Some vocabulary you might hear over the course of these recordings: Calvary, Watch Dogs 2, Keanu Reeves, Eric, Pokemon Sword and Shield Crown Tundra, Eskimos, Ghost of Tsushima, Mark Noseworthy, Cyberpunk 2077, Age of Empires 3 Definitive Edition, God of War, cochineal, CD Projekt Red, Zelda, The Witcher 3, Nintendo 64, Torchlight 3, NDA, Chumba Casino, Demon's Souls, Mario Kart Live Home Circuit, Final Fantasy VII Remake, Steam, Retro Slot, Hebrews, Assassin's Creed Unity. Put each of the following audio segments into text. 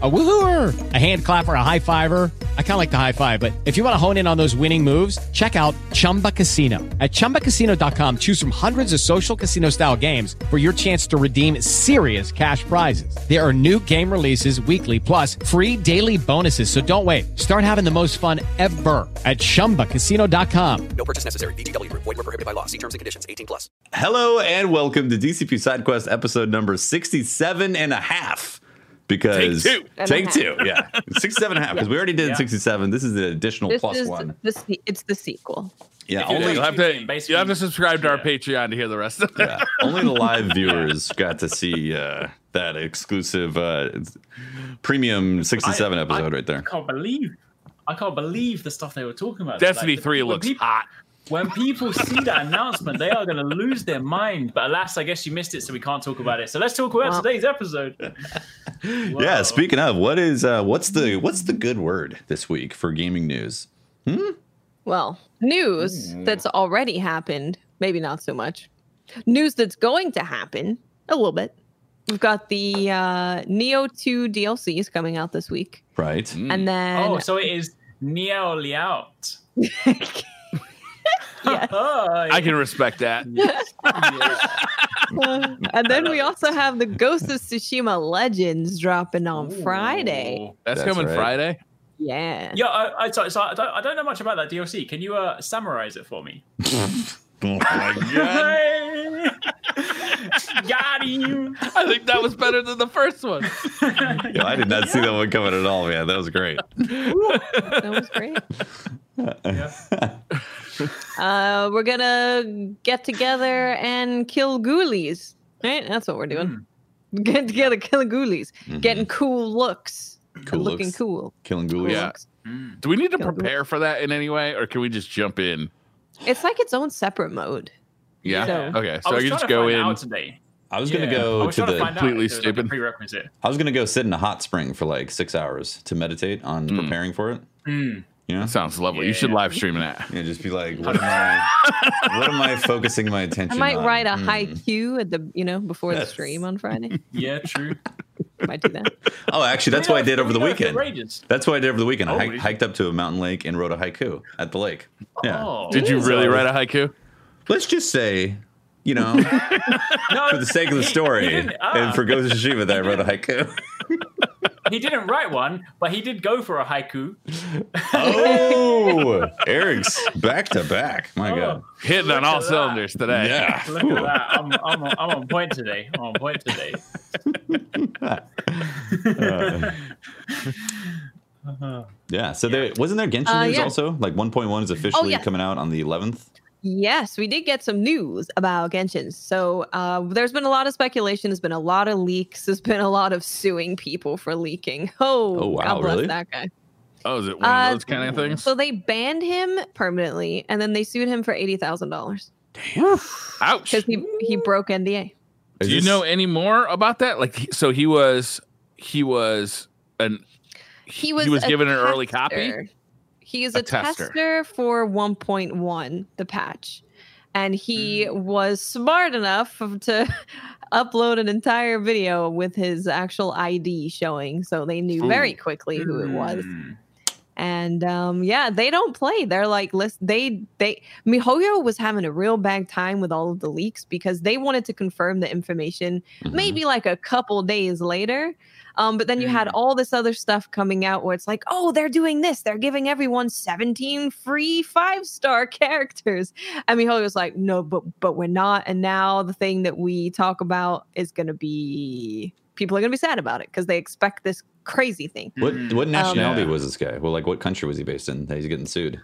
A woohooer, a hand clapper, a high fiver. I kind of like the high five, but if you want to hone in on those winning moves, check out Chumba Casino. At chumbacasino.com, choose from hundreds of social casino style games for your chance to redeem serious cash prizes. There are new game releases weekly, plus free daily bonuses. So don't wait. Start having the most fun ever at chumbacasino.com. No purchase necessary. VGW Group. Void where prohibited by law. See terms and conditions 18 plus. Hello and welcome to DCP SideQuest episode number 67 and a half. Because take two, yeah, 67.5. Because we already did 67. This is the additional plus one. It's the sequel. Yeah, only you have to subscribe to our Patreon to hear the rest of it. Yeah. Only the live viewers got to see that exclusive premium 67 episode right there. I can't believe the stuff they were talking about. Destiny 3 looks hot. When people see that announcement, they are going to lose their mind. But alas, I guess you missed it, so we can't talk about it. So let's talk about today's episode. Whoa. Yeah, speaking of, what is what's the good word this week for gaming news? Well, news that's already happened, maybe not so much. News that's going to happen a little bit. We've got the Nioh 2 DLCs coming out this week, right? And then so it is Nioh Liaout. Yes. I can respect that. Yes. And then we also have the Ghost of Tsushima Legends dropping on Friday. That's coming right. Friday? Yeah. Yeah, I don't know much about that DLC. Can you summarize it for me? Oh my God. Got him. I think that was better than the first one. Yo, I did not see that one coming at all, man. That was great. That was great. Yeah. We're gonna get together and kill ghoulies, right? That's what we're doing. Get together, killing ghoulies, getting cool looks, looking cool, killing ghoulies. Yeah. Do we need to prepare for that in any way, or can we just jump in? It's like its own separate mode. Yeah. So. Okay. So I can just go in today. I was gonna go to the completely stupid prerequisite. I was gonna go sit in a hot spring for like 6 hours to meditate on preparing for it. You know? That sounds lovely. Yeah. You should live stream that. Yeah, just be like, what am I focusing my attention on? I might write a haiku at the before the stream on Friday. Yeah, true. Might do that. Oh, actually, that's what I did over the weekend. That's what I did over the weekend. I hiked up to a mountain lake and wrote a haiku at the lake. Yeah. Oh, did you really write a haiku? Let's just say, for the sake of the story and for Ghost of Tsushima, that I wrote a haiku. He didn't write one, but he did go for a haiku. Oh, Eric's back to back. My God. Hitting on all cylinders today. Yeah. Look at that. I'm on point today. Yeah. So there wasn't there Genshin news also? Like 1.1 is officially coming out on the 11th. Yes, we did get some news about Genshin. So there's been a lot of speculation. There's been a lot of leaks. There's been a lot of suing people for leaking. Oh, wow, God bless that guy. Oh, is it one of those kind of things? So they banned him permanently, and then they sued him for $80,000. Damn. Ouch. Because he broke NDA. Do you know any more about that? Like, so he was given an early copy. He is a tester for 1.1, the patch, and he was smart enough to upload an entire video with his actual ID showing, so they knew very quickly who it was. And they don't play. They're like, listen, they Mihoyo was having a real bad time with all of the leaks because they wanted to confirm the information maybe like a couple days later. But then you had all this other stuff coming out where it's like, oh, they're doing this. They're giving everyone 17 free 5-star characters. And Mihoyo was like, no, but we're not. And now the thing that we talk about is going to be people are going to be sad about it because they expect this crazy thing. What nationality was this guy? Well, like what country was he based in that he's getting sued?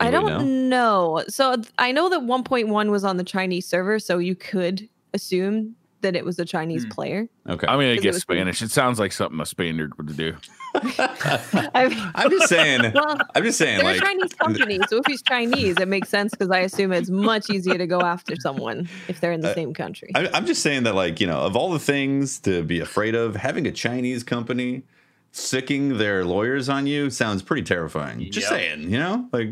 I don't know. So I know that 1.1 was on the Chinese server, so you could assume that it was a Chinese player. Okay. I mean, I guess Spanish. It sounds like something a Spaniard would do. I'm just saying. They're like, Chinese companies, so if he's Chinese, it makes sense because I assume it's much easier to go after someone if they're in the same country. I'm just saying that, like, you know, of all the things to be afraid of, having a Chinese company sicking their lawyers on you sounds pretty terrifying. Yep. Just saying, you know, like.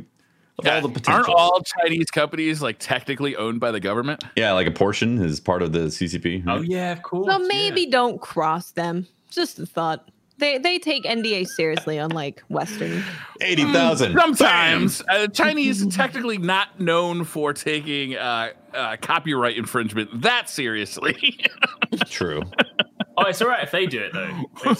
All the potential. Aren't all Chinese companies like technically owned by the government? Yeah, like a portion is part of the CCP. Right? Oh yeah, of course. So maybe don't cross them. Just a thought. They take NDA seriously, unlike Western. 80,000. Sometimes Chinese technically not known for taking copyright infringement that seriously. True. Oh, it's all right if they do it, though.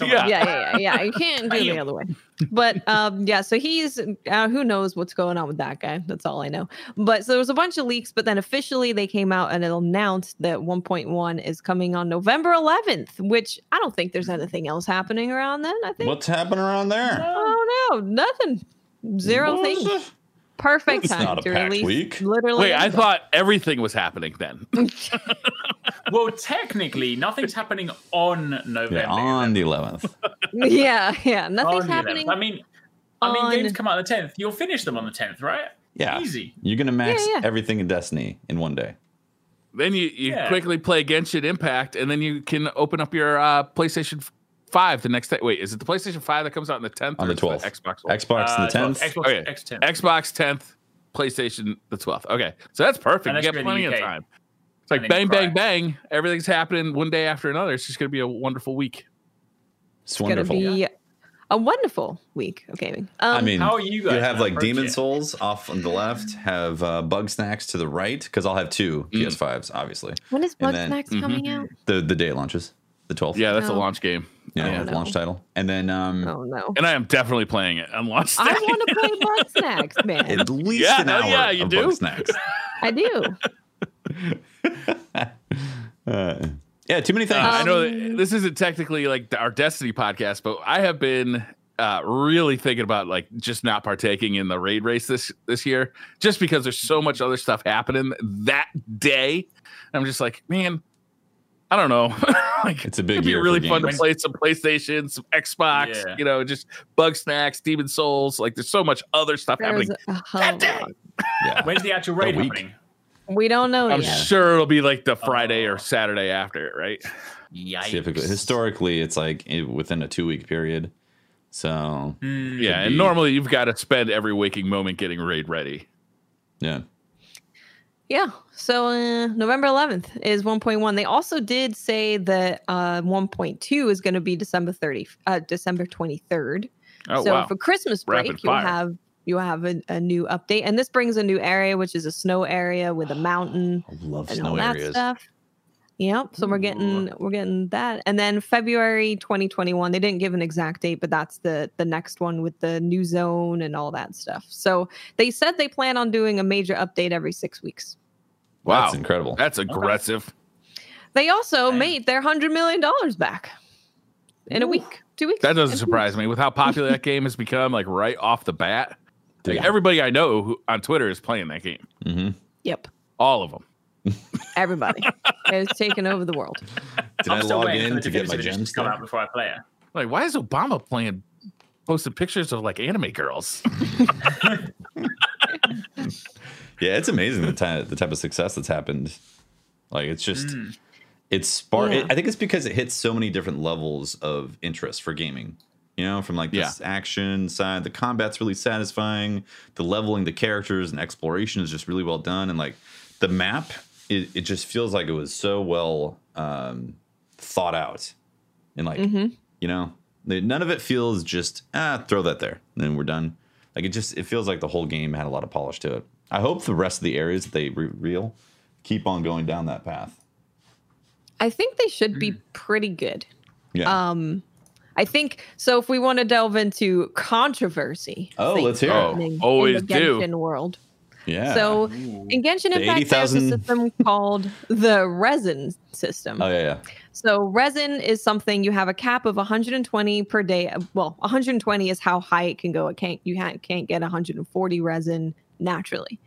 Yeah. You can't do the other way. But, yeah, so he's... who knows what's going on with that guy? That's all I know. But so there was a bunch of leaks, but then officially they came out and it announced that 1.1 is coming on November 11th, which I don't think there's anything else happening around then, I think. What's happening around there? Oh, no, nothing. Zero things. Perfect it's time not a to release. Week. Literally, wait, I thought everything was happening then. Well, technically, nothing's happening on November. Yeah, on the 11th. yeah, nothing's happening. I mean, games come out on the 10th. You'll finish them on the 10th, right? Yeah, easy. You're gonna max everything in Destiny in one day. Then you quickly play Genshin Impact, and then you can open up your PlayStation 5 the next day. Wait, is it the PlayStation 5 that comes out on the 10th? On the 12th. Xbox on the 10th. Xbox 10th, PlayStation the 12th. Okay, so that's perfect. You got plenty of time. It's like bang, bang, bang. Everything's happening one day after another. It's just going to be a wonderful week. It's wonderful. It's going to be a wonderful week of gaming. I mean, how are you guys? You have like Demon's Souls off on the left, have Bugsnax to the right, because I'll have two PS5s, obviously. When is Bugsnax coming out? The day it launches. The 12th. Yeah, that's a launch game. Yeah, launch title. And then and I am definitely playing it on launch day. I want to play Bugsnax, man. At least an hour of Bugsnax. I do. Yeah, too many things. I know that this isn't technically like our Destiny podcast, but I have been really thinking about like just not partaking in the raid race this year, just because there's so much other stuff happening that day. I'm just like, man, I don't know. Like, it's a big year. It'd be really fun to play some PlayStation, some Xbox, you know, just Bugsnax, Demon's Souls. Like, there's so much other stuff happening that day. Yeah. When's the actual raid happening? We don't know yet. I'm sure it'll be like the Friday or Saturday after it, right? Yikes. Typically, historically, it's like within a 2-week period. So, yeah. And normally you've got to spend every waking moment getting raid ready. Yeah. Yeah, so November 11th is 1.1. They also did say that 1.2 is going to be December 23rd. Oh, so for Christmas break, you'll have a new update. And this brings a new area, which is a snow area with a mountain. I love snow areas. Stuff. Yep, so we're getting that. And then February 2021, they didn't give an exact date, but that's the next one with the new zone and all that stuff. So they said they plan on doing a major update every 6 weeks. Wow. That's incredible. That's aggressive. Okay. They also made their $100 million back in a week, 2 weeks. That doesn't surprise me with how popular that game has become, like right off the bat. Like everybody I know who on Twitter is playing that game. Mm-hmm. Yep. All of them. Everybody has taken over the world. Did I log in to get my gems? Come out before I play it. Like, why is Obama posting pictures of like anime girls? Yeah, it's amazing the type of success that's happened. Like, it's just it's sparse. Yeah. I think it's because it hits so many different levels of interest for gaming. You know, from like this action side, the combat's really satisfying. The leveling, the characters, and exploration is just really well done. And like the map. It just feels like it was so well thought out. And like, you know, none of it feels just, throw that there and then we're done. Like it feels like the whole game had a lot of polish to it. I hope the rest of the areas that they reveal keep on going down that path. I think they should be pretty good. Yeah. I think, so if we want to delve into controversy. Oh, let's hear it. Always do. In the Genshin world. Yeah. So in Genshin Impact, there's a system called the resin system. Oh, yeah. So resin is something you have a cap of 120 per day. Well, 120 is how high it can go. You can't get 140 resin naturally.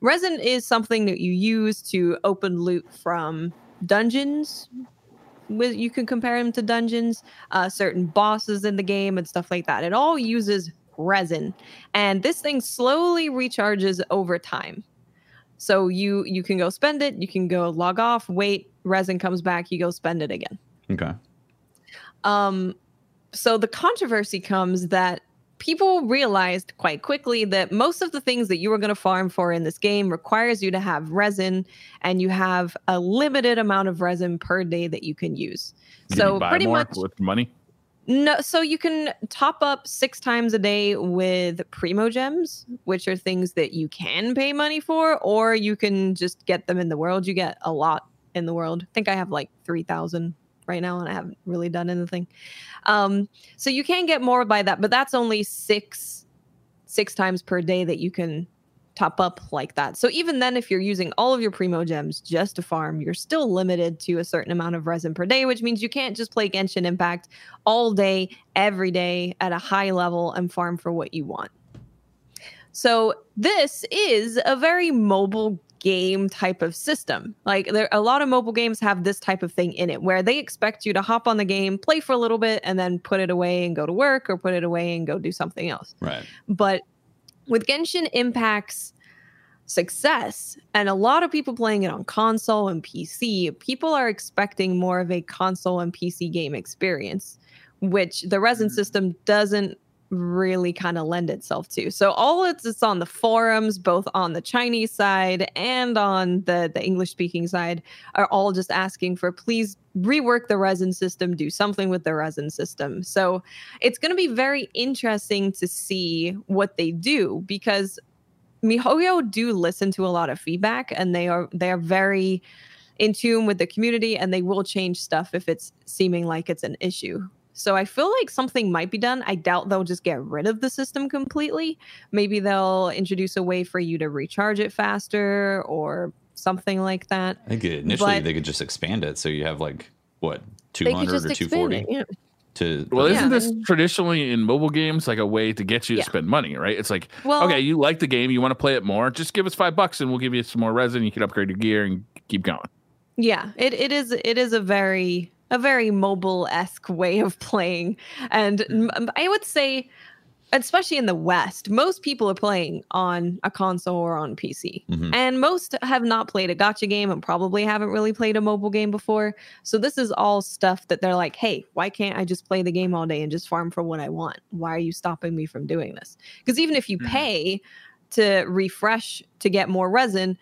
Resin is something that you use to open loot from dungeons. You can compare them to dungeons, certain bosses in the game and stuff like that. It all uses resin, and this thing slowly recharges over time. So you can go spend it, you can go log off, wait, resin comes back, you go spend it again. Okay. So the controversy comes that people realized quite quickly that most of the things that you were going to farm for in this game requires you to have resin, and you have a limited amount of resin per day that you can use. So pretty much with money. No, so you can top up 6 times a day with primo gems, which are things that you can pay money for, or you can just get them in the world. You get a lot in the world. I think I have like 3,000. Right now, and I haven't really done anything. So you can get more by that, but that's only six times per day that you can top up like that. So even then, if you're using all of your primo gems just to farm, you're still limited to a certain amount of resin per day, which means you can't just play Genshin Impact all day, every day at a high level and farm for what you want. So this is a very mobile game type of system. Like, a lot of mobile games have this type of thing in it, where they expect you to hop on the game, play for a little bit, and then put it away and go to work, or put it away and go do something else. Right. But with Genshin Impact's success, and a lot of people playing it on console and PC, people are expecting more of a console and PC game experience, which the resin system doesn't really kind of lend itself to. So all it's on the forums, both on the Chinese side and on the English speaking side, are all just asking for, please rework the resin system, do something with the resin system. So it's going to be very interesting to see what they do, because Mihoyo do listen to a lot of feedback, and they are very in tune with the community, and they will change stuff if it's seeming like it's an issue. So I feel like something might be done. I doubt they'll just get rid of the system completely. Maybe they'll introduce a way for you to recharge it faster or something like that. I think initially they could just expand it. So you have like, what, 200 or 240? It, yeah. Isn't this traditionally in mobile games like a way to get you to spend money, right? It's like, okay, you like the game, you want to play it more, just give us $5 and we'll give you some more resin. You can upgrade your gear and keep going. Yeah, it is a very mobile-esque way of playing. And I would say, especially in the West, most people are playing on a console or on PC. Mm-hmm. And most have not played a gacha game and probably haven't really played a mobile game before. So this is all stuff that they're like, hey, why can't I just play the game all day and just farm for what I want? Why are you stopping me from doing this? Because even if you pay to refresh to get more resin,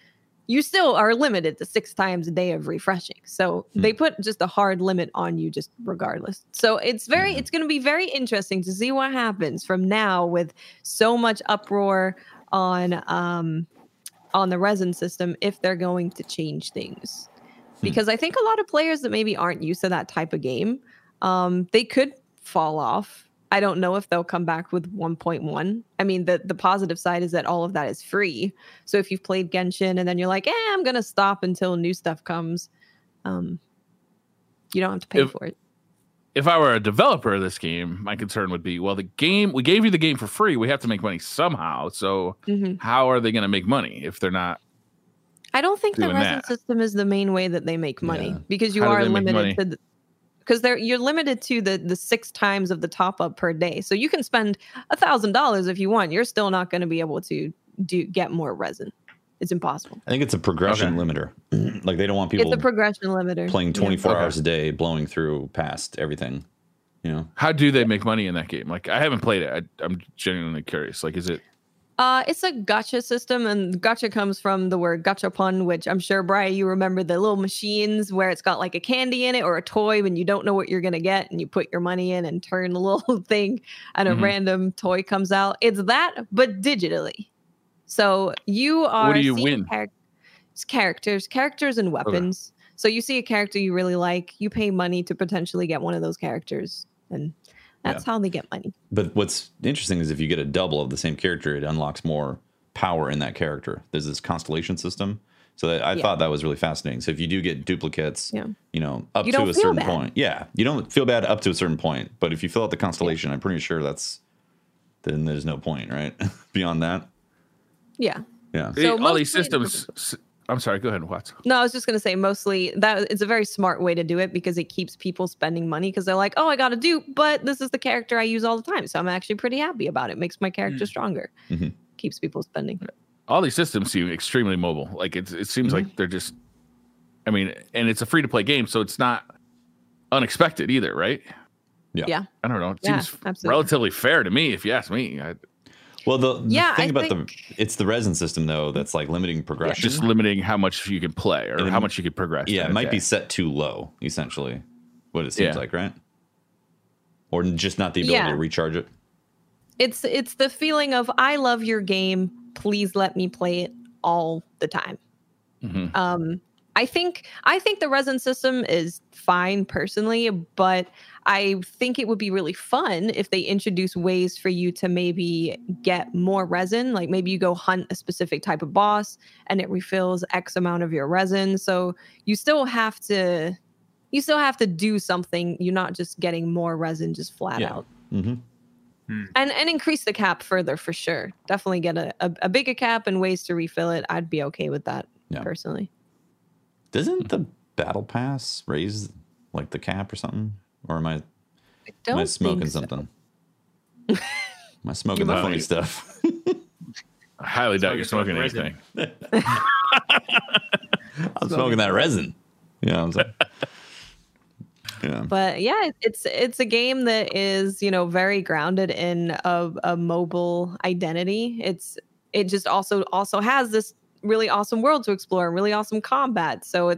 you still are limited to 6 times a day of refreshing. So they put just a hard limit on you just regardless. So it's going to be very interesting to see what happens from now with so much uproar on the resin system, if they're going to change things. Because I think a lot of players that maybe aren't used to that type of game, they could fall off. I don't know if they'll come back with 1.1. I mean, the positive side is that all of that is free. So if you've played Genshin and then you're like, I'm going to stop until new stuff comes, you don't have to pay for it. If I were a developer of this game, my concern would be, well, the game, we gave you the game for free. We have to make money somehow. So how are they going to make money if they're not? I don't think the resin system is the main way that they make money, because you are limited to... Because you're limited to the 6 times of the top up per day. So you can spend $1,000 if you want. You're still not going to be able to get more resin. It's impossible. I think it's a progression limiter. Like, they don't want people playing 24 hours a day, blowing through past everything. You know, how do they make money in that game? Like, I haven't played it. I'm genuinely curious. Like, is it? It's a gacha system, and gacha comes from the word gachapon, which I'm sure, Briar, you remember the little machines where it's got like a candy in it or a toy when you don't know what you're going to get, and you put your money in and turn the little thing and a random toy comes out. It's that, but digitally. So you are... What do you win? Characters and weapons. Okay. So you see a character you really like, you pay money to potentially get one of those characters, and... That's how they get money. But what's interesting is if you get a double of the same character, it unlocks more power in that character. There's this constellation system. So I thought that was really fascinating. So if you do get duplicates, you know, up to a certain point. Yeah, you don't feel bad up to a certain point. But if you fill out the constellation, I'm pretty sure then there's no point, right? Beyond that. Yeah. Yeah. So all these systems. I'm sorry. Go ahead, Watts. No, I was just going to say mostly that it's a very smart way to do it because it keeps people spending money because they're like, oh, I got to do, but this is the character I use all the time. So I'm actually pretty happy about it. Makes my character stronger. Mm-hmm. Keeps people spending. All these systems seem extremely mobile. Like it seems like they're just, I mean, and it's a free to play game. So it's not unexpected either. Right. Yeah. Yeah. I don't know. It seems relatively fair to me if you ask me. Well, the thing about it's the resin system, though, that's like limiting progression. Just limiting how much you can play or how much you can progress. Yeah, it might be set too low, essentially, what it seems like, right? Or just not the ability to recharge it. It's the feeling of, I love your game. Please let me play it all the time. Mm-hmm. I think the resin system is fine personally, but I think it would be really fun if they introduce ways for you to maybe get more resin. Like maybe you go hunt a specific type of boss and it refills X amount of your resin. So you still have to do something. You're not just getting more resin just flat out. Mm-hmm. And increase the cap further for sure. Definitely get a bigger cap and ways to refill it. I'd be okay with that personally. Doesn't the battle pass raise like the cap or something? Or am I smoking something? Am I smoking the funny stuff? I highly doubt you're smoking anything. I'm smoking that resin. You know what I'm saying? Yeah. But yeah, it's a game that is, you know, very grounded in a mobile identity. It just also has this really awesome world to explore and really awesome combat. So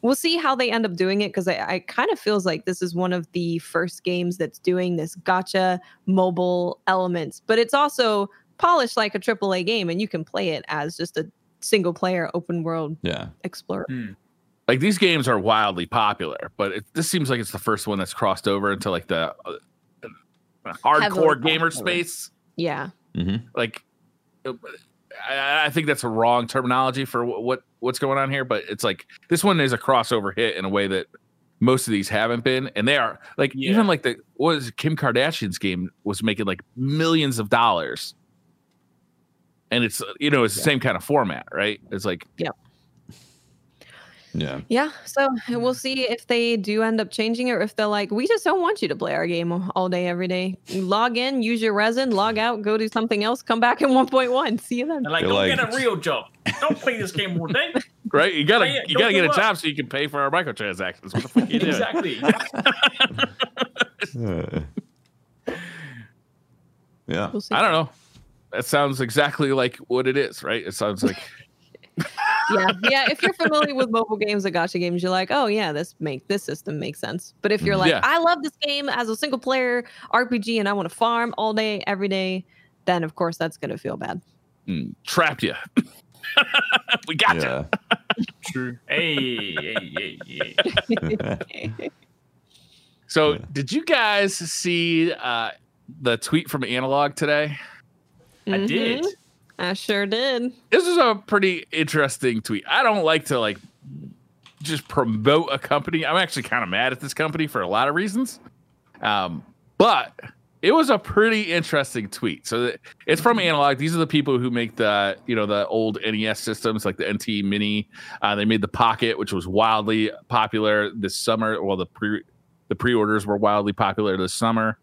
we'll see how they end up doing it, because I kind of feels like this is one of the first games that's doing this gacha mobile elements, but it's also polished like a AAA game and you can play it as just a single player open world explorer. Like these games are wildly popular, but this seems like it's the first one that's crossed over into like the hardcore gamer space. Yeah. Mm-hmm. Like I think that's a wrong terminology for what's going on here, but it's like this one is a crossover hit in a way that most of these haven't been, and they are like even like Kim Kardashian's game was making like millions of dollars, and it's the same kind of format, right? It's like yeah. So we'll see if they do end up changing it, or if they're like, we just don't want you to play our game all day, every day. You log in, use your resin, log out, go do something else, come back in 1.1. See you then. Like, go get a real job. Don't play this game all day. Right? You gotta get a job so you can pay for our microtransactions. What the fuck you doing? Exactly. Yeah. We'll I don't know. That sounds exactly like what it is, right? It sounds like. Yeah. If you're familiar with mobile games or gacha games, you're like, oh yeah, this system makes sense. But if you're like, I love this game as a single player RPG and I want to farm all day, every day, then of course that's gonna feel bad. Trapped you. We got you. True. Hey. So did you guys see the tweet from Analogue today? Mm-hmm. I did. I sure did. This is a pretty interesting tweet. I don't like to just promote a company. I'm actually kind of mad at this company for a lot of reasons. But it was a pretty interesting tweet. So it's from Analogue. These are the people who make the, the old NES systems like the NT Mini. They made the Pocket, which was wildly popular this summer. Well, the pre-orders were wildly popular this summer.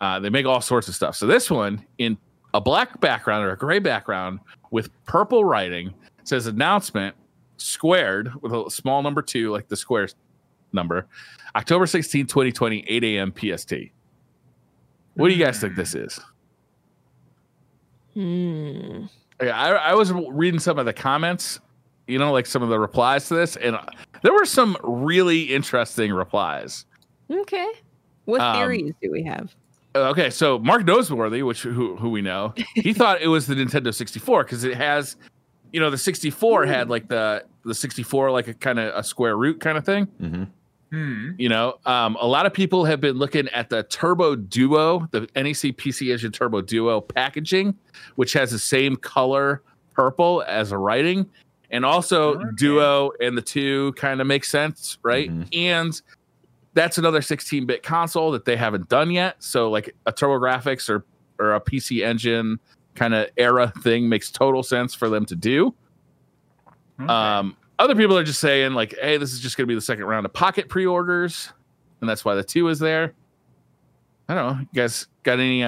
They make all sorts of stuff. So this one in a black background or a gray background with purple writing says announcement squared with a small number 2, like the square number, October 16, 2020, 8 a.m. PST. What do you guys think this is? I was reading some of the comments, like some of the replies to this, and there were some really interesting replies. Okay. What theories do we have? Okay, so Mark Noseworthy, who we know, he thought it was the Nintendo 64 because it has, the 64 had like the 64 like a kind of a square root kind of thing. Mm-hmm. A lot of people have been looking at the Turbo Duo, the NEC PC Engine Turbo Duo packaging, which has the same color purple as a writing, and also Duo and the 2 kind of makes sense, right? Mm-hmm. And that's another 16-bit console that they haven't done yet. So like a TurboGrafx or a PC Engine kind of era thing makes total sense for them to do. Okay. Other people are just saying, like, hey, this is just going to be the second round of Pocket pre-orders, and that's why the 2 is there. I don't know. You guys got any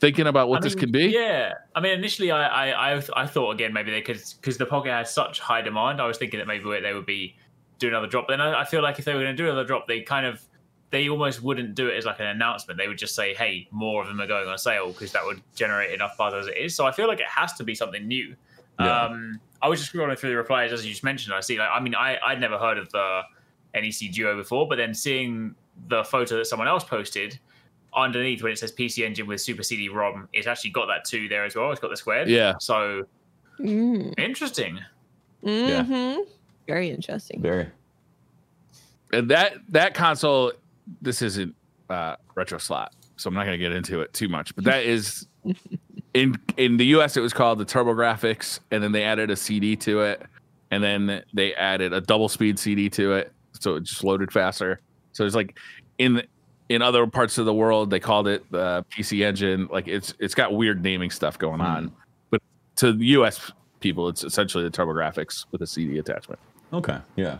thinking about what this could be? Yeah. I mean, initially, I thought, again, maybe they could, because the Pocket has such high demand, I was thinking that maybe they would be do another drop. Then I feel like if they were going to do another drop, they kind of, they almost wouldn't do it as like an announcement. They would just say, hey, more of them are going on sale, because that would generate enough buzz as it is. So I feel like it has to be something new. Yeah. I was just scrolling through the replies, as you just mentioned. I see, like, I mean, I'd never heard of the NEC duo before, but then seeing the photo that someone else posted underneath when it says PC Engine with Super CD-ROM, it's actually got that 2 there as well. It's got the squared. Yeah. So interesting. Mm-hmm. Yeah. Very interesting. Very. And that console, this isn't Retro Slot, so I'm not going to get into it too much. But that is in the US, it was called the TurboGrafx, and then they added a CD to it, and then they added a double speed CD to it, so it just loaded faster. So it's like in other parts of the world, they called it the PC Engine. Like it's got weird naming stuff going on, but to the US people, it's essentially the TurboGrafx with a CD attachment. Okay, yeah.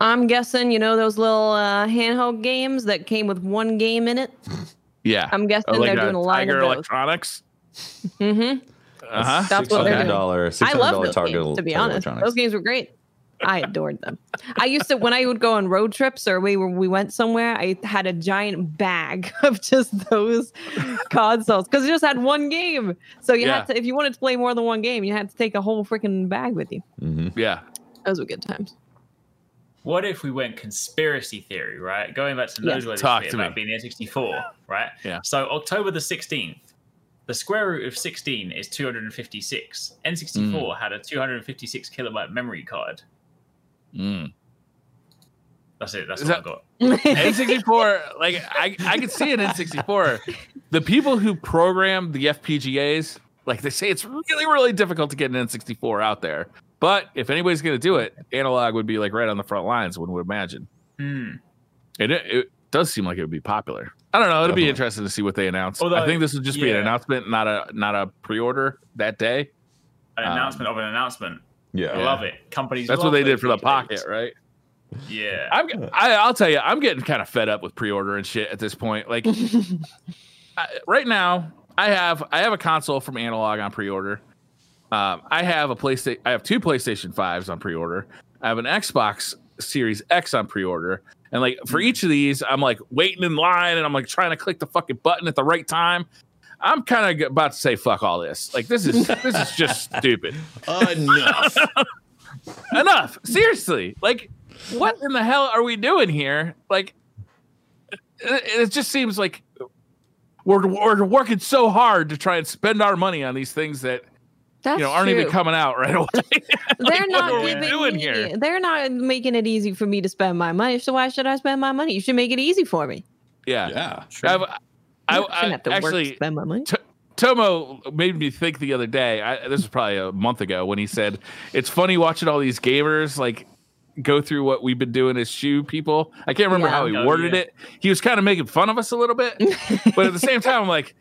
I'm guessing, you know, those little handheld games that came with one game in it. Yeah, I'm guessing they're doing a lot of those. Tiger Electronics. Mm-hmm. Uh-huh. That's what they're doing. I love those games, to be honest. Those games were great. I adored them. I used to, when I would go on road trips or we went somewhere, I had a giant bag of just those consoles because it just had one game. So you had to, if you wanted to play more than one game, you had to take a whole freaking bag with you. Mm-hmm. Yeah, those were good times. What if we went conspiracy theory, right? Going back to Nozo's bit about being the N64, right? Yeah. So October the 16th, the square root of 16 is 256. N64 had a 256 kilobyte memory card. Mm. That's it. That's all I got. N64, like I could see an N64. The people who programmed the FPGAs, like they say, it's really, really difficult to get an N64 out there. But if anybody's going to do it, Analogue would be like right on the front lines, one would imagine. Mm. And it does seem like it would be popular. I don't know. It'll be interesting to see what they announce. Although, I think this would just be an announcement, not a pre-order that day. An announcement of an announcement. Yeah, I love it. Companies. That's what they did for the Pocket, right? Yeah. I'll tell you, I'm getting kind of fed up with pre-order and shit at this point. Like right now, I have a console from Analogue on pre-order. I have 2 PlayStation 5s on pre-order. I have an Xbox Series X on pre-order. And like for each of these, I'm like waiting in line and I'm like trying to click the fucking button at the right time. I'm kind of about to say fuck all this. Like this is just stupid. Enough. Seriously. Like what in the hell are we doing here? Like it just seems like we're working so hard to try and spend our money on these things that aren't even coming out right away. They're not doing here. They're not making it easy for me to spend my money. So why should I spend my money? You should make it easy for me. Yeah. True. I shouldn't have to spend my money. Tomo made me think the other day. This was probably a month ago when he said, "It's funny watching all these gamers like go through what we've been doing as shoe people." I can't remember how he worded it. He was kind of making fun of us a little bit, but at the same time, I'm like,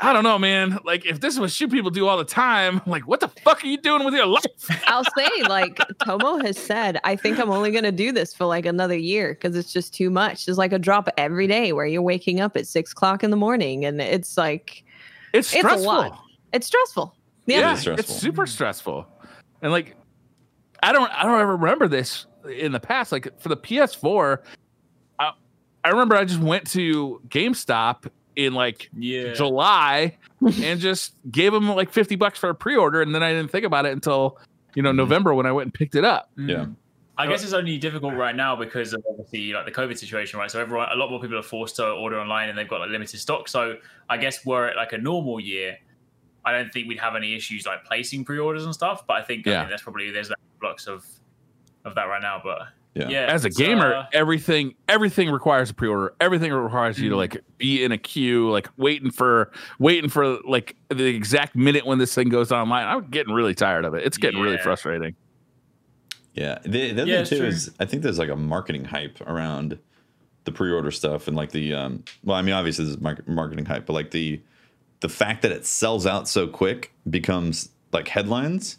I don't know, man. Like, if this is what shoe people do all the time, I'm like, what the fuck are you doing with your life? I'll say, like, Tomo has said, I think I'm only going to do this for, like, another year because it's just too much. There's, like, a drop every day where you're waking up at 6 o'clock in the morning, and it's, like, it's stressful. A lot. It's stressful. Yeah, it's super stressful. And, like, I don't ever remember this in the past. Like, for the PS4, I remember I just went to GameStop in like July and just gave them like $50 for a pre-order, and then I didn't think about it until November when I went and picked it up. Yeah, I guess it's only difficult right now because of obviously like the COVID situation, right? So everyone, a lot more people are forced to order online, and they've got like limited stock. So I guess were it like a normal year, I don't think we'd have any issues like placing pre-orders and stuff. But I think that's probably there's that flux of that right now. But Yeah. As a gamer, everything requires a pre-order. Everything requires you to like be in a queue, like waiting for like the exact minute when this thing goes online. I'm getting really tired of it. It's getting really frustrating. Yeah. The other thing too is I think there's like a marketing hype around the pre-order stuff and like the well, I mean, obviously this is marketing hype, but like the fact that it sells out so quick becomes like headlines.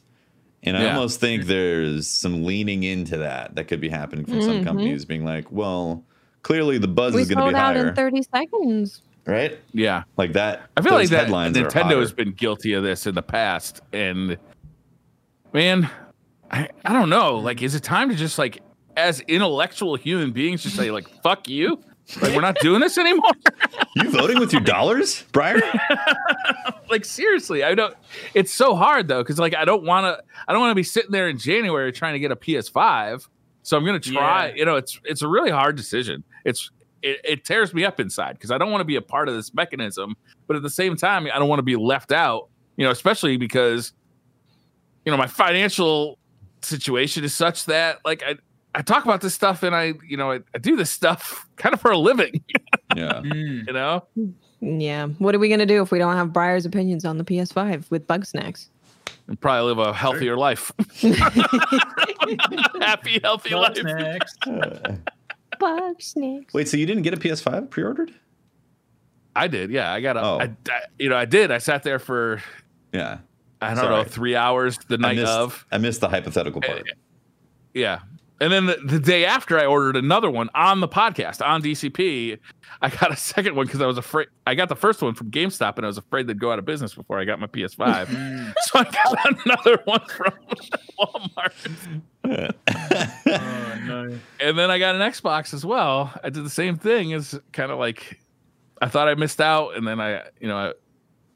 And I almost think there's some leaning into that could be happening from some companies being like, well, clearly the buzz is going to be higher. We sold out in 30 seconds. Right? Yeah. Like that. I feel like that Nintendo has been guilty of this in the past. And man, I don't know. Like, is it time to just like, as intellectual human beings, just say like, fuck you. Like, we're not doing this anymore. You voting with your dollars, Briar? Like, seriously, I don't. It's so hard though, because like I don't want to be sitting there in January trying to get a PS5. So I'm gonna try. Yeah. You know, it's a really hard decision. It tears me up inside because I don't want to be a part of this mechanism, but at the same time, I don't want to be left out. You know, especially because you know my financial situation is such that like I talk about this stuff and I do this stuff kind of for a living. Yeah. You know? Yeah. What are we going to do if we don't have Briar's opinions on the PS5 with Bugsnax? And probably live a healthier life. Happy, healthy Bugsnax. Life. Bugsnax. Wait, so you didn't get a PS5 pre-ordered? I did. Yeah. I got a, oh. I did. I sat there for, yeah, I don't know, 3 hours the night of. I missed the hypothetical part. Yeah. And then the day after, I ordered another one on the podcast, on DCP. I got a second one because I was afraid. I got the first one from GameStop, and I was afraid they'd go out of business before I got my PS5. So I got another one from Walmart. Oh, no. And then I got an Xbox as well. I did the same thing. It's kind of like I thought I missed out, and then I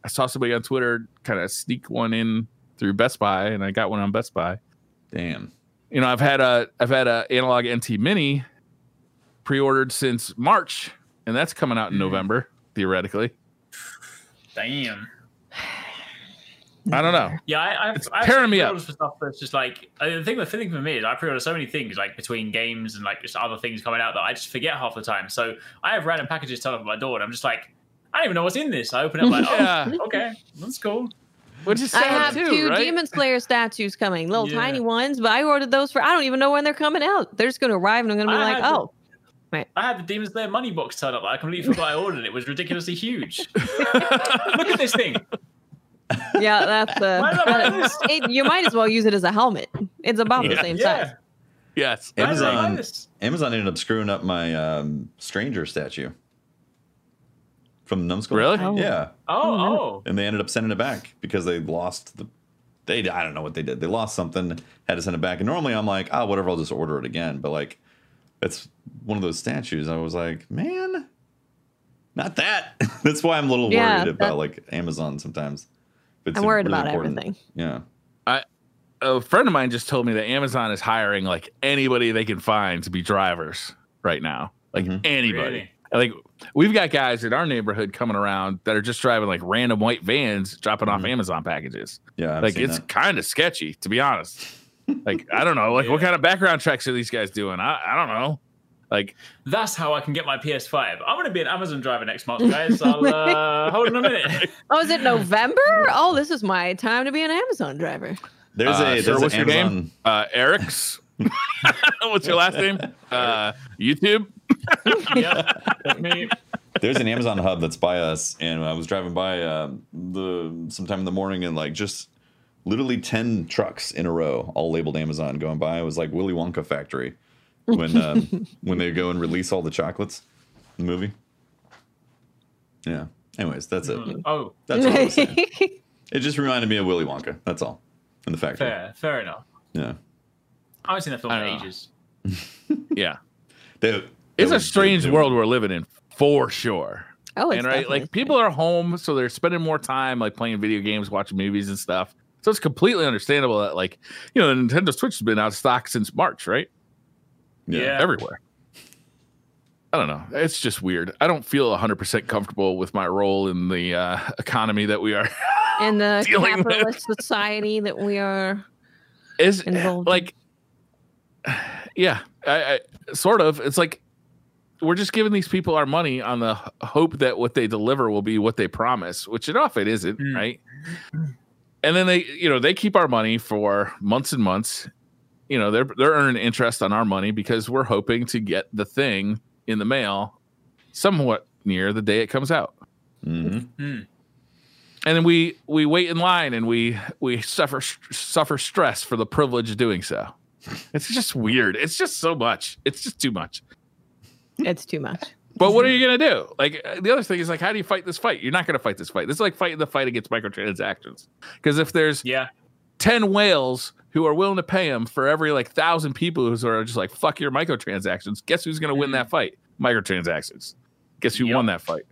saw somebody on Twitter kind of sneak one in through Best Buy, and I got one on Best Buy. Damn. You know, I've had a Analogue NT Mini pre-ordered since March, and that's coming out in November theoretically. Damn. I don't know. Yeah, I've tearing me up. For stuff that's just like the thing for me is I pre-order so many things like between games and like just other things coming out that I just forget half the time. So I have random packages turn up at my door, and I'm just like, I don't even know what's in this. I open it, I'm like, oh, okay, that's cool. Which is sad. I have two right? Demon Slayer statues coming, little tiny ones, but I ordered those for I don't even know when they're coming out. They're just going to arrive, and I'm going to be right. I had the Demon Slayer money box turn up. I completely forgot I ordered it. It was ridiculously huge. Look at this thing. Yeah, that's you might as well use it as a helmet. It's about the same size. Yes, Amazon ended up screwing up my Stranger statue from Numbskull. Really? Oh. Yeah. Oh. And they ended up sending it back because they lost I don't know what they did. They lost something, had to send it back. And normally I'm like, oh, whatever, I'll just order it again. But like, that's one of those statues. I was like, man, not that. That's why I'm a little worried about like Amazon sometimes. I'm worried really about everything. Yeah. A friend of mine just told me that Amazon is hiring like anybody they can find to be drivers right now. Like anybody. Really? Like we've got guys in our neighborhood coming around that are just driving like random white vans, dropping off Amazon packages. Yeah. Like it's kind of sketchy, to be honest. Like, I don't know. Like what kind of background checks are these guys doing? I don't know. Like that's how I can get my PS5. I'm going to be an Amazon driver next month, guys. I'll hold on a minute. Oh, is it November? Oh, this is my time to be an Amazon driver. There's what's Amazon... your name? Eric's. What's your last name? YouTube. Yeah, that's me. There's an Amazon hub that's by us, and I was driving by sometime in the morning, and like just literally 10 trucks in a row, all labeled Amazon, going by. It was like Willy Wonka factory when they go and release all the chocolates in the movie. Yeah. Anyways, that's it. Oh, that's what I was saying. It just reminded me of Willy Wonka. That's all. In the factory. Fair enough. Yeah. I haven't seen that film in ages. Yeah. It's a strange world we're living in, for sure. Oh, it's right, like people are home, so they're spending more time like playing video games, watching movies and stuff. So it's completely understandable that like you know the Nintendo Switch has been out of stock since March, right? Yeah, everywhere. I don't know. It's just weird. I don't feel 100% comfortable with my role in the economy that we are in the capitalist society that we are. Is like. Yeah, I sort of. It's like we're just giving these people our money on the hope that what they deliver will be what they promise, which it often isn't, right? And then they keep our money for months and months. You know, they're earning interest on our money because we're hoping to get the thing in the mail somewhat near the day it comes out. Mm-hmm. Mm. And then we wait in line and we suffer stress for the privilege of doing so. It's just weird. It's just so much. It's just too much. It's too much. But what are you going to do? Like, the other thing is, like, how do you fight this fight? You're not going to fight this fight. This is like fighting the fight against microtransactions. Because if there's 10 whales who are willing to pay them for every, like, 1,000 people who are just like, fuck your microtransactions, guess who's going to win that fight? Microtransactions. Guess who won that fight?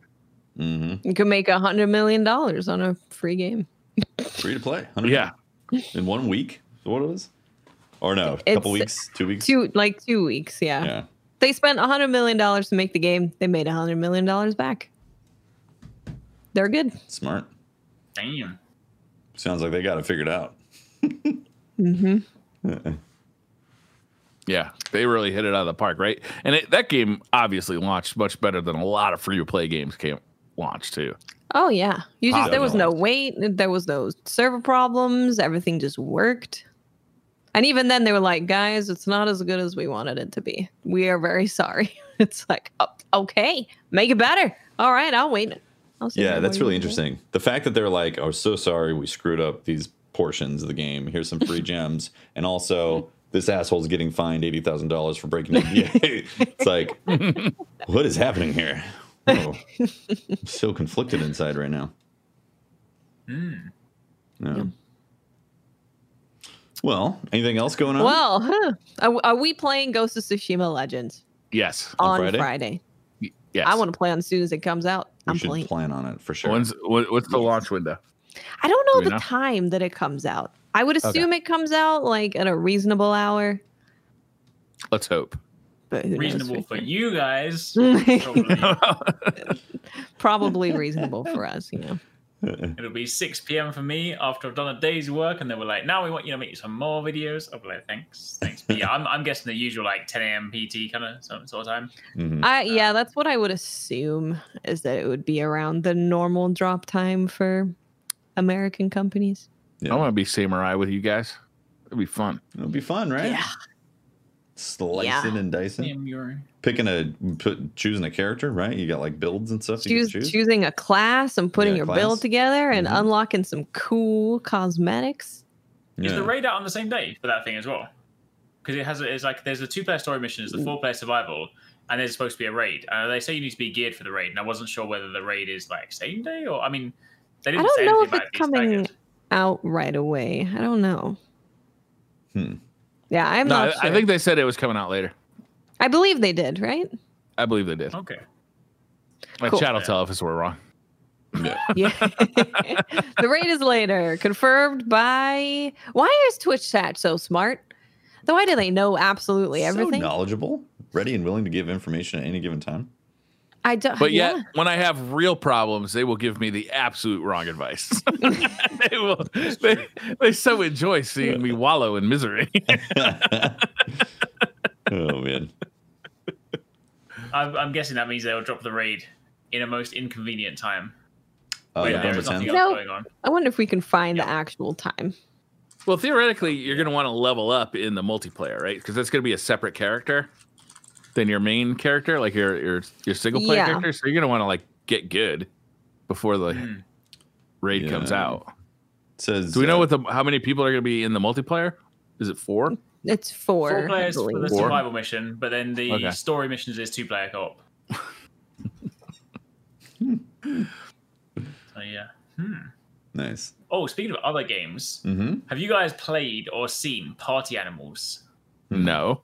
Mm-hmm. You could make $100 million on a free game. Free to play. Yeah. In 1 week? Is what it was? Or no, a couple weeks? 2 weeks? Like 2 weeks, yeah. They spent $100 million to make the game. They made $100 million back. They're good. Smart. Damn. Sounds like they got it figured out. Mm-hmm. Yeah, they really hit it out of the park, right? And that game obviously launched much better than a lot of free-to-play games launched, too. Oh, yeah. There was no wait. There was no server problems. Everything just worked. And even then, they were like, guys, it's not as good as we wanted it to be. We are very sorry. It's like, oh, okay, make it better. All right, I'll wait. That's really interesting. Doing. The fact that they're like, oh, so sorry, we screwed up these portions of the game. Here's some free gems. And also... this asshole's getting fined $80,000 for breaking the NDA. It's like, what is happening here? Oh, I'm so conflicted inside right now. Mm. No. Yeah. Well, anything else going on? Well, are we playing Ghost of Tsushima Legends? Yes. On Friday? Yes. I want to play on as soon as it comes out. We should plan on it for sure. What's the launch window? I don't know the time that it comes out. I would assume it comes out like at a reasonable hour. Let's hope. But reasonable for you guys. Probably reasonable for us, you know. It'll be 6 p.m. for me after I've done a day's work, and then we're like, now we want you to make some more videos. I'll be like, thanks. But yeah, I'm guessing the usual like 10 a.m. PT kind of sort of time. Mm-hmm. That's what I would assume, is that it would be around the normal drop time for American companies. Yeah. I want to be samurai with you guys. It'll be fun. It'll be fun, right? Yeah. Slicing and dicing. Picking choosing a character, right? You got like builds and stuff. Choosing a class and putting your build together and unlocking some cool cosmetics. Yeah. Is the raid out on the same day for that thing as well? Because it's like there's the 2-player story missions, the 4-player survival, and there's supposed to be a raid. They say you need to be geared for the raid, and I wasn't sure whether the raid is like same day or they didn't say anything about it. I don't know if it's coming out right away. I don't know. Yeah, I'm not sure. I think they said it was coming out later. I believe they did, right? I believe they did. Okay. My chat will tell if we're wrong. Yeah. The raid is later. Confirmed by... Why is Twitch chat so smart? Though why do they know absolutely everything? So knowledgeable, ready and willing to give information at any given time. I don't, but yet, when I have real problems, they will give me the absolute wrong advice. They so enjoy seeing me wallow in misery. Oh, man. I'm guessing that means they'll drop the raid in a most inconvenient time. There's nothing else going on. I wonder if we can find the actual time. Well, theoretically, you're going to want to level up in the multiplayer, right? Because that's going to be a separate character than your main character, like your single player character, so you're gonna want to like get good before the raid comes out. It says, do we know how many people are gonna be in the multiplayer? Is it 4? It's 4 players for the survival mission, but then the story missions is 2-player co-op. So nice. Oh, speaking of other games, have you guys played or seen Party Animals? No.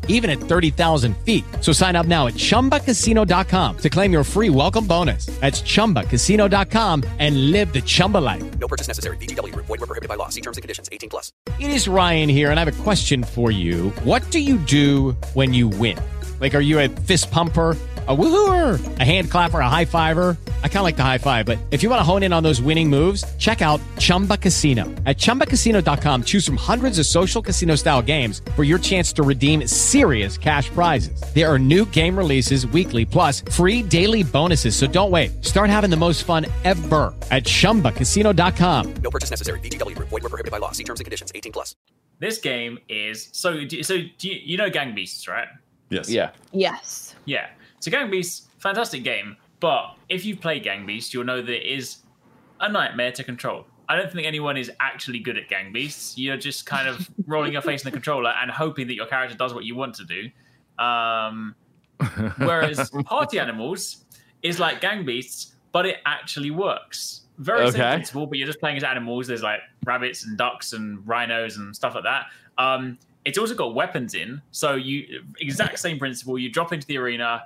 even at 30,000 feet. So sign up now at ChumbaCasino.com to claim your free welcome bonus. That's ChumbaCasino.com and live the Chumba life. No purchase necessary. VGW. Void where prohibited by law. See terms and conditions. 18+. It is Ryan here, and I have a question for you. What do you do when you win? Like, are you a fist pumper? a woohooer, a hand clapper, a high fiver. I kind of like the high five, but if you want to hone in on those winning moves, check out Chumba Casino. At ChumbaCasino.com, choose from hundreds of social casino style games for your chance to redeem serious cash prizes. There are new game releases weekly, plus free daily bonuses. So don't wait. Start having the most fun ever at ChumbaCasino.com. No purchase necessary. VGW Group. Void where prohibited by law. See terms and conditions. 18+. This game is... So do you know Gang Beasts, right? Yes. Yeah. Yes. Yeah. So Gang Beasts, fantastic game. But if you play Gang Beasts, you'll know that it is a nightmare to control. I don't think anyone is actually good at Gang Beasts. You're just kind of rolling your face in the controller and hoping that your character does what you want to do. Whereas Party Animals is like Gang Beasts, but it actually works. Very simple principle, but you're just playing as animals. There's like rabbits and ducks and rhinos and stuff like that. It's also got weapons in. So exact same principle. You drop into the arena.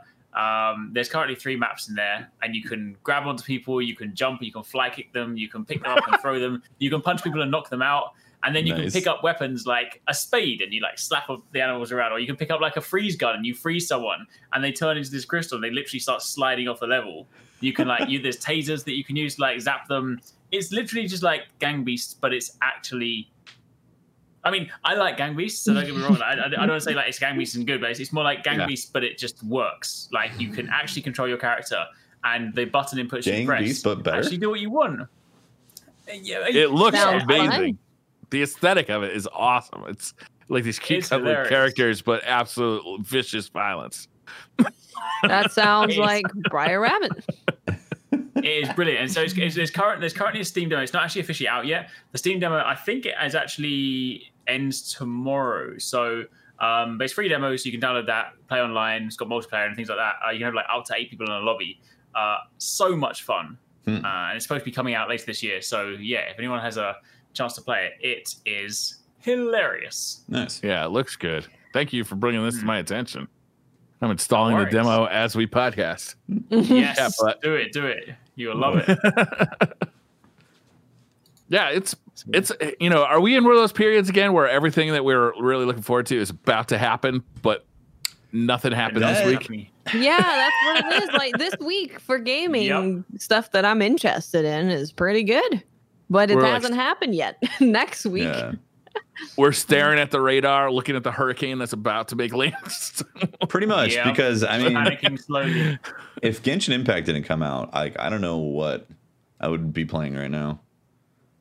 There's currently 3 maps in there, and you can grab onto people, you can jump, you can fly kick them, you can pick them up and throw them, you can punch people and knock them out, and then you can pick up weapons like a spade and you like slap the animals around, or you can pick up like a freeze gun and you freeze someone and they turn into this crystal and they literally start sliding off the level. You can like there's tasers that you can use to like zap them. It's literally just like Gang Beasts, but it's actually... I mean, I like Gang Beasts, so don't get me wrong. I don't want to say like it's Gang Beasts and good, but it's more like Gang Beasts, but it just works. Like you can actually control your character, and the button inputs you press Beasts, but better. Actually do what you want. Yeah, it looks amazing. Fun. The aesthetic of it is awesome. It's like these cute colored characters, but absolute vicious violence. That sounds like Briar Rabbit. It is brilliant, and so there's currently a Steam demo. It's not actually officially out yet. The Steam demo, I think, it has actually ends tomorrow. So but it's free demo, so you can download that, play online. It's got multiplayer and things like that. You can have like up to 8 people in a lobby. So much fun, and it's supposed to be coming out later this year. So yeah, if anyone has a chance to play it, it is hilarious. Nice, yeah, it looks good. Thank you for bringing this to my attention. I'm installing the demo as we podcast. Yes, do it. You'll love it. Yeah, it's you know, are we in one of those periods again where everything that we're really looking forward to is about to happen, but nothing happened this week? Yeah, that's what it is. Like this week for gaming, stuff that I'm interested in is pretty good, but it hasn't happened yet. Next week. Yeah. We're staring at the radar, looking at the hurricane that's about to make lands. Pretty much, because I mean, panicking slowly. If Genshin Impact didn't come out, I don't know what I would be playing right now,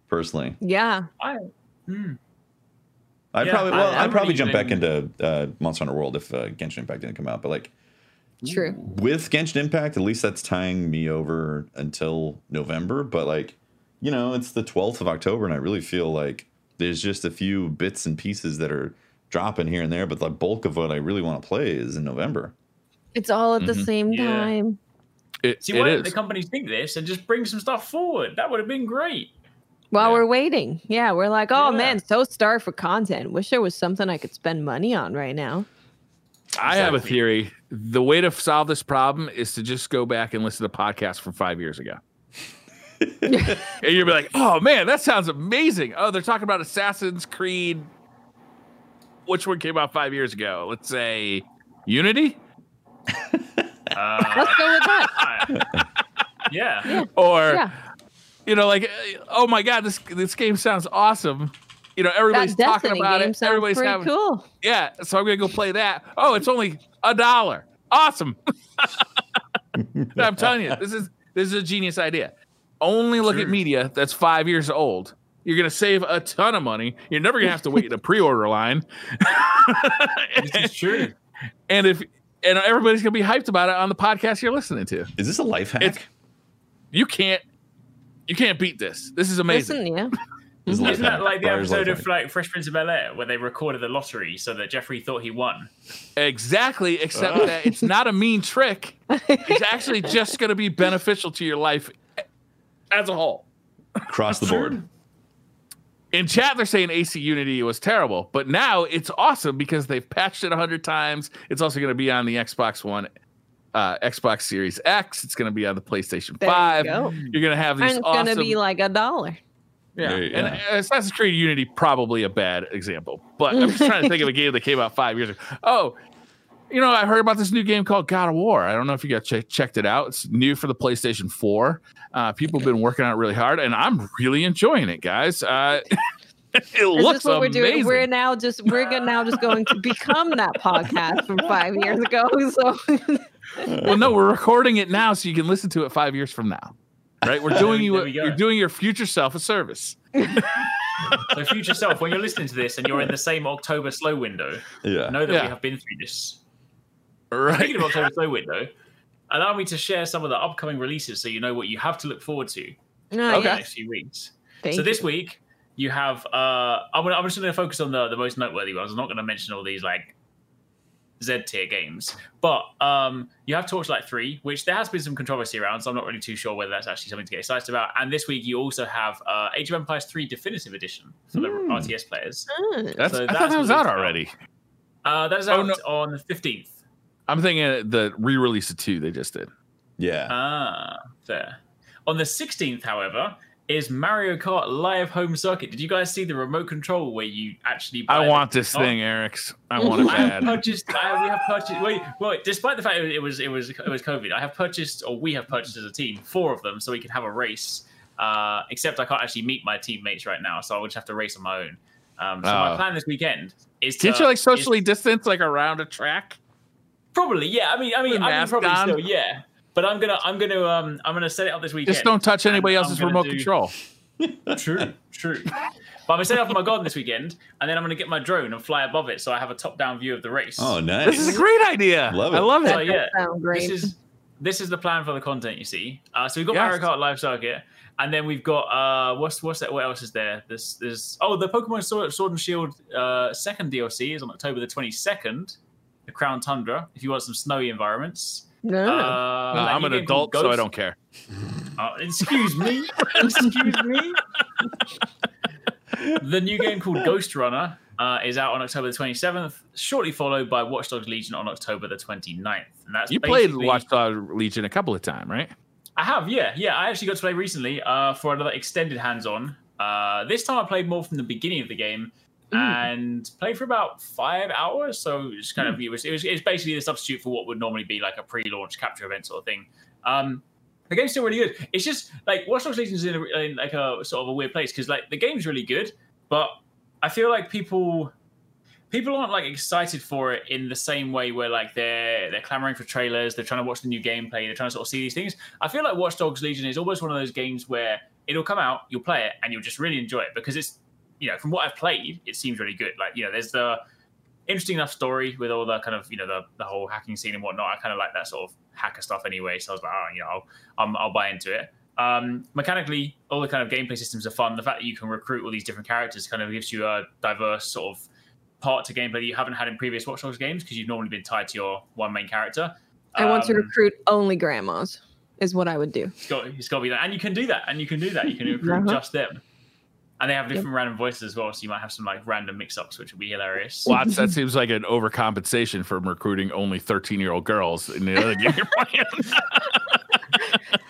personally. Yeah, I'd probably jump back into Monster Hunter World if Genshin Impact didn't come out. But like, true with Genshin Impact, at least that's tying me over until November. But like, you know, it's the 12th of October, and I really feel like there's just a few bits and pieces that are dropping here and there, but the bulk of what I really want to play is in November. It's all at the same time. Why didn't the companies think this and just bring some stuff forward? That would have been great. While we're waiting. Yeah, we're like, man, so starved for content. Wish there was something I could spend money on right now. I have a theory. The way to solve this problem is to just go back and listen to podcasts from 5 years ago. And you'll be like, oh man, that sounds amazing. Oh, they're talking about Assassin's Creed. Which one came out 5 years ago? Let's say Unity. Let's go with that. Yeah. Or, you know, like, oh my God, this game sounds awesome. You know, everybody's talking about it. Everybody's having cool. Yeah. So I'm going to go play that. Oh, it's only $1. Awesome. I'm telling you, this is a genius idea. Only look at media that's 5 years old. You're going to save a ton of money. You're never going to have to wait in a pre-order line. This is true. And everybody's going to be hyped about it on the podcast you're listening to. Is this a life hack? You can't beat this. This is amazing. Listen, Isn't that like the episode of like Fresh Prince of Bel-Air where they recorded the lottery so that Jeffrey thought he won? Exactly, except that it's not a mean trick. It's actually just going to be beneficial to your life as a whole, across the board. In chat, they're saying AC Unity was terrible, but now it's awesome because they've patched it 100 times. It's also going to be on the Xbox One, Xbox Series X. It's going to be on the PlayStation 5. You're going to have these. And it's going to be like $1. Yeah, and Assassin's Creed Unity probably a bad example, but I'm just trying to think of a game that came out 5 years ago. Oh, you know, I heard about this new game called God of War. I don't know if you got checked it out. It's new for the PlayStation 4. People have been working on it really hard, and I'm really enjoying it, guys. It looks what amazing. We're doing. We're now just going to become that podcast from 5 years ago. So, well, no, we're recording it now, so you can listen to it 5 years from now. Right? We're doing you're doing your future self a service. So, future self, when you're listening to this and you're in the same October slow window, know that we have been through this. Right. Speaking of October slow window, allow me to share some of the upcoming releases so you know what you have to look forward to in the next few weeks. This week. You have, I'm just going to focus on the most noteworthy ones. I'm not going to mention all these like Z-tier games. But you have Torchlight 3, which there has been some controversy around, so I'm not really too sure whether that's actually something to get excited about. And this week you also have Age of Empires 3 Definitive Edition for the RTS players. I thought that was out already. That is out on the 15th. I'm thinking the re-release of 2 they just did. Yeah. Ah, fair. On the 16th, however, is Mario Kart Live Home Circuit. Did you guys see the remote control where you actually buy thing, Eric's. I want it bad. We have purchased. Wait, despite the fact it was COVID, we have purchased as a team 4 of them so we can have a race. Except I can't actually meet my teammates right now, so I would just have to race on my own. My plan this weekend is to... Can't you socially distance around a track? Probably, yeah. I mean probably on. Still, yeah. But I'm gonna set it up this weekend. Just don't touch anybody else's remote control. True. But I'm gonna set it up in my garden this weekend, and then I'm gonna get my drone and fly above it, so I have a top-down view of the race. Oh, nice! This is a great idea. Love it. I love it. So, yeah, this is the plan for the content. You see, so we've got Mario Kart Live Circuit, and then we've got what's that? What else is there? There's the Pokemon Sword and Shield second DLC is on October the 22nd. The Crown Tundra. If you want some snowy environments. No, I'm an adult, so I don't care. Excuse me. The new game called Ghost Runner is out on October the 27th, shortly followed by Watch Dogs Legion on October the 29th. And that's played Watch Dogs Legion a couple of times, right? I have, yeah. I actually got to play recently for another extended hands-on. This time I played more from the beginning of the game. And played for about 5 hours, so it's kind of it was basically the substitute for what would normally be like a pre-launch capture event sort of thing. The game's still really good. It's just like Watch Dogs Legion is in like a sort of a weird place because like the game's really good, but I feel like people aren't like excited for it in the same way where like they're clamoring for trailers, they're trying to watch the new gameplay, they're trying to sort of see these things. I feel like Watch Dogs Legion is almost one of those games where it'll come out, you'll play it, and you'll just really enjoy it because it's. You know, from what I've played, it seems really good. Like, you know, there's the interesting enough story with all the kind of, you know, the whole hacking scene and whatnot. I kind of like that sort of hacker stuff anyway. So I was like, oh, you know, I'll buy into it. Mechanically, all the kind of gameplay systems are fun. The fact that you can recruit all these different characters kind of gives you a diverse sort of part to gameplay that you haven't had in previous Watch Dogs games because you've normally been tied to your one main character. I want to recruit only grandmas is what I would do. It's got to be that. And you can do that. You can recruit just them. And they have different random voices as well, so you might have some like random mix-ups, which would be hilarious. Well, that seems like an overcompensation for recruiting only 13-year-old girls in the other game you're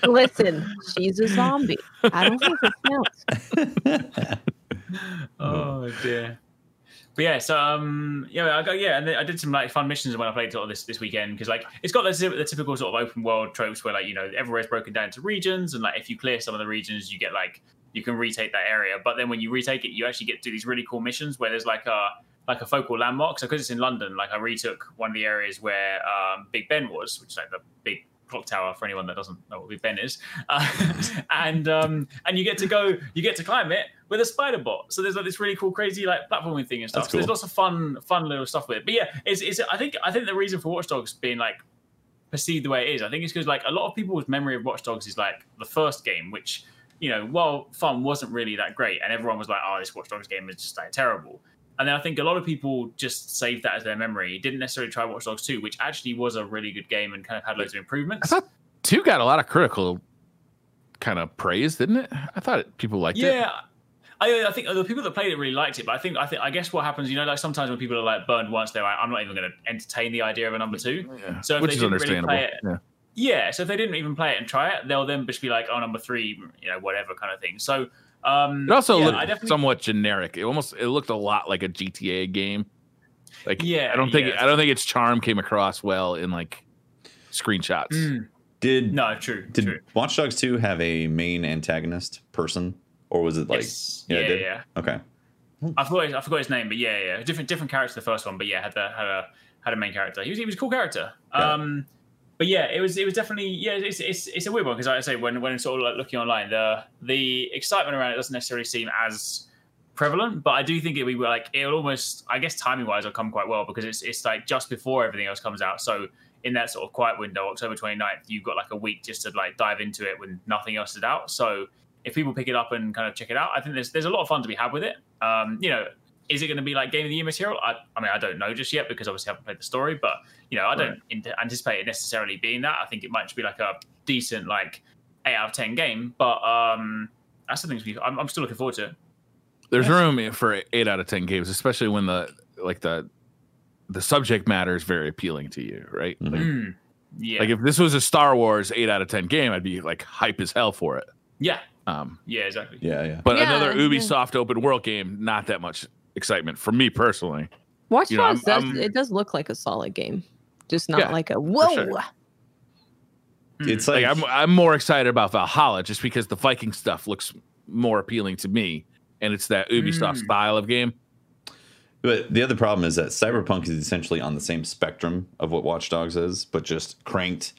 playing. Listen, she's a zombie. I don't think it counts. Oh dear. But yeah, so and then I did some like fun missions when I played all this weekend because like it's got the typical sort of open world tropes where like you know everywhere's broken down into regions and like if you clear some of the regions you get like. You can retake that area, but then when you retake it, you actually get to do these really cool missions where there's like a focal landmark. So because it's in London, like I retook one of the areas where Big Ben was, which is like the big clock tower for anyone that doesn't know what Big Ben is. And you get to climb it with a spider bot. So there's like this really cool, crazy like platforming thing and stuff. That's cool. So there's lots of fun little stuff with it. But yeah, it's I think the reason for Watch Dogs being like perceived the way it is, I think it's because like a lot of people's memory of Watch Dogs is like the first game, which. You know, while fun wasn't really that great, and everyone was like, "Oh, this Watch Dogs game is just like terrible," and then I think a lot of people just saved that as their memory. Didn't necessarily try Watch Dogs 2, which actually was a really good game and kind of had loads of improvements. I thought 2 got a lot of critical kind of praise, didn't it? I thought people liked it. Yeah, I think the people that played it really liked it, but I guess what happens, you know, like sometimes when people are like burned once, they're like, "I'm not even going to entertain the idea of a number 2." Yeah. So which is understandable. Really play it, yeah. Yeah, so if they didn't even play it and try it, they'll then just be like, "Oh, number 3, you know, whatever kind of thing." So it also looked somewhat generic. It looked a lot like a GTA game. Like, yeah, I don't think its charm came across well in like screenshots. Mm. Did Watch Dogs 2 have a main antagonist person, or was it like okay? I forgot his name, but different character the first one, but had a main character. He was a cool character. But yeah, it was definitely it's a weird one because like I say when it's sort of like looking online, the excitement around it doesn't necessarily seem as prevalent, but I do think it will like it'll almost I guess timing wise will come quite well because it's like just before everything else comes out. So in that sort of quiet window, October 29th, you've got like a week just to like dive into it when nothing else is out. So if people pick it up and kind of check it out, I think there's a lot of fun to be had with it. Is it going to be like Game of the Year material? I mean, I don't know just yet because obviously I haven't played the story, but, I don't anticipate it necessarily being that. I think it might just be like a decent, like, 8 out of 10 game, but that's something I'm still looking forward to. There's room for 8 out of 10 games, especially when the subject matter is very appealing to you, right? Mm-hmm. Like, if this was a Star Wars 8 out of 10 game, I'd be, like, hype as hell for it. Yeah. Exactly. Yeah. But another Ubisoft open world game, not that much excitement for me personally. Watch Dogs does look like a solid game, just not like a whoa. Sure. It's like I'm more excited about Valhalla just because the Viking stuff looks more appealing to me, and it's that Ubisoft style of game. But the other problem is that Cyberpunk is essentially on the same spectrum of what Watch Dogs is, but just cranked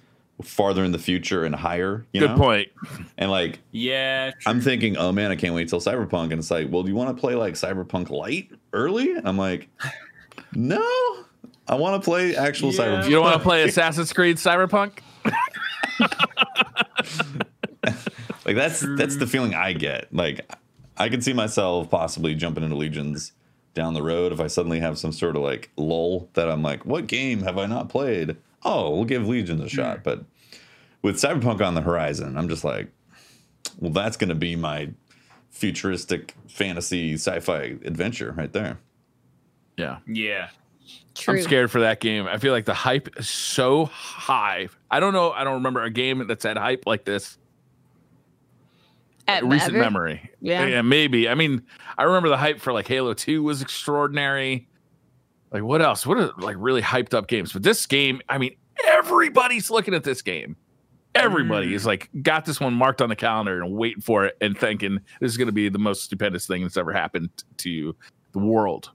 farther in the future and higher. Good point. And like true. I'm thinking, oh man, I can't wait till Cyberpunk, and it's like, well, do you want to play like Cyberpunk Light early? And I'm like, no, I want to play actual Cyberpunk. You don't want to play Assassin's Creed Cyberpunk? Like that's the feeling I get. Like I could see myself possibly jumping into Legions down the road if I suddenly have some sort of like lull that I'm like, what game have I not played? Oh, we'll give Legions a shot. But with Cyberpunk on the horizon, I'm just like, well, that's going to be my futuristic fantasy sci-fi adventure right there. Yeah. True. I'm scared for that game. I feel like the hype is so high. I don't know. I don't remember a game that's had hype like this. Recent memory. Yeah, maybe. I mean, I remember the hype for like Halo 2 was extraordinary. Like, what else? What are, like, really hyped-up games? But this game, I mean, everybody's looking at this game. Everybody is, like, got this one marked on the calendar and waiting for it and thinking this is going to be the most stupendous thing that's ever happened to the world.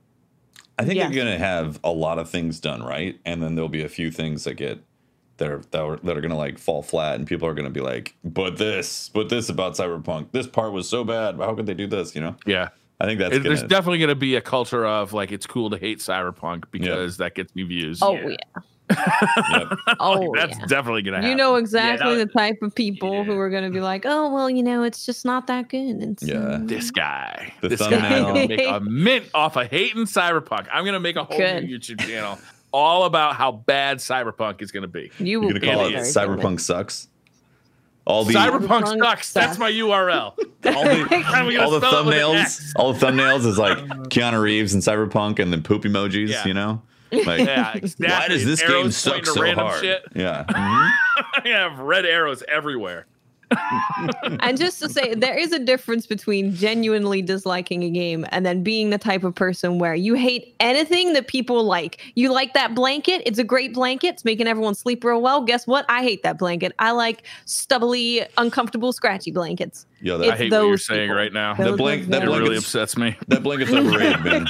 I think they're going to have a lot of things done right, and then there'll be a few things that are going to, like, fall flat, and people are going to be like, but this about Cyberpunk. This part was so bad. How could they do this, you know? Yeah. I think that's there's definitely going to be a culture of like it's cool to hate Cyberpunk because that gets me views. Oh yeah. Oh, that's definitely going to happen. You know exactly the type of people who are going to be like, oh well, it's just not that good. And so, this guy, I'm going to make a mint off of hating Cyberpunk. I'm going to make a whole new YouTube channel all about how bad Cyberpunk is going to be. You're going to call it Cyberpunk Sucks. All the Cyberpunk sucks. That's my URL. all the thumbnails. All the thumbnails is like Keanu Reeves and Cyberpunk, and then poop emojis. Yeah. Like exactly. Why does this game suck so hard? Shit. Yeah, I have red arrows everywhere. And just to say, there is a difference between genuinely disliking a game and then being the type of person where you hate anything that people like. You like that blanket. It's a great blanket. It's making everyone sleep real well. Guess what? I hate that blanket. I like stubbly, uncomfortable, scratchy blankets. Yeah, I hate what you're saying right now. That blanket really upsets me. That blanket's overrated, man.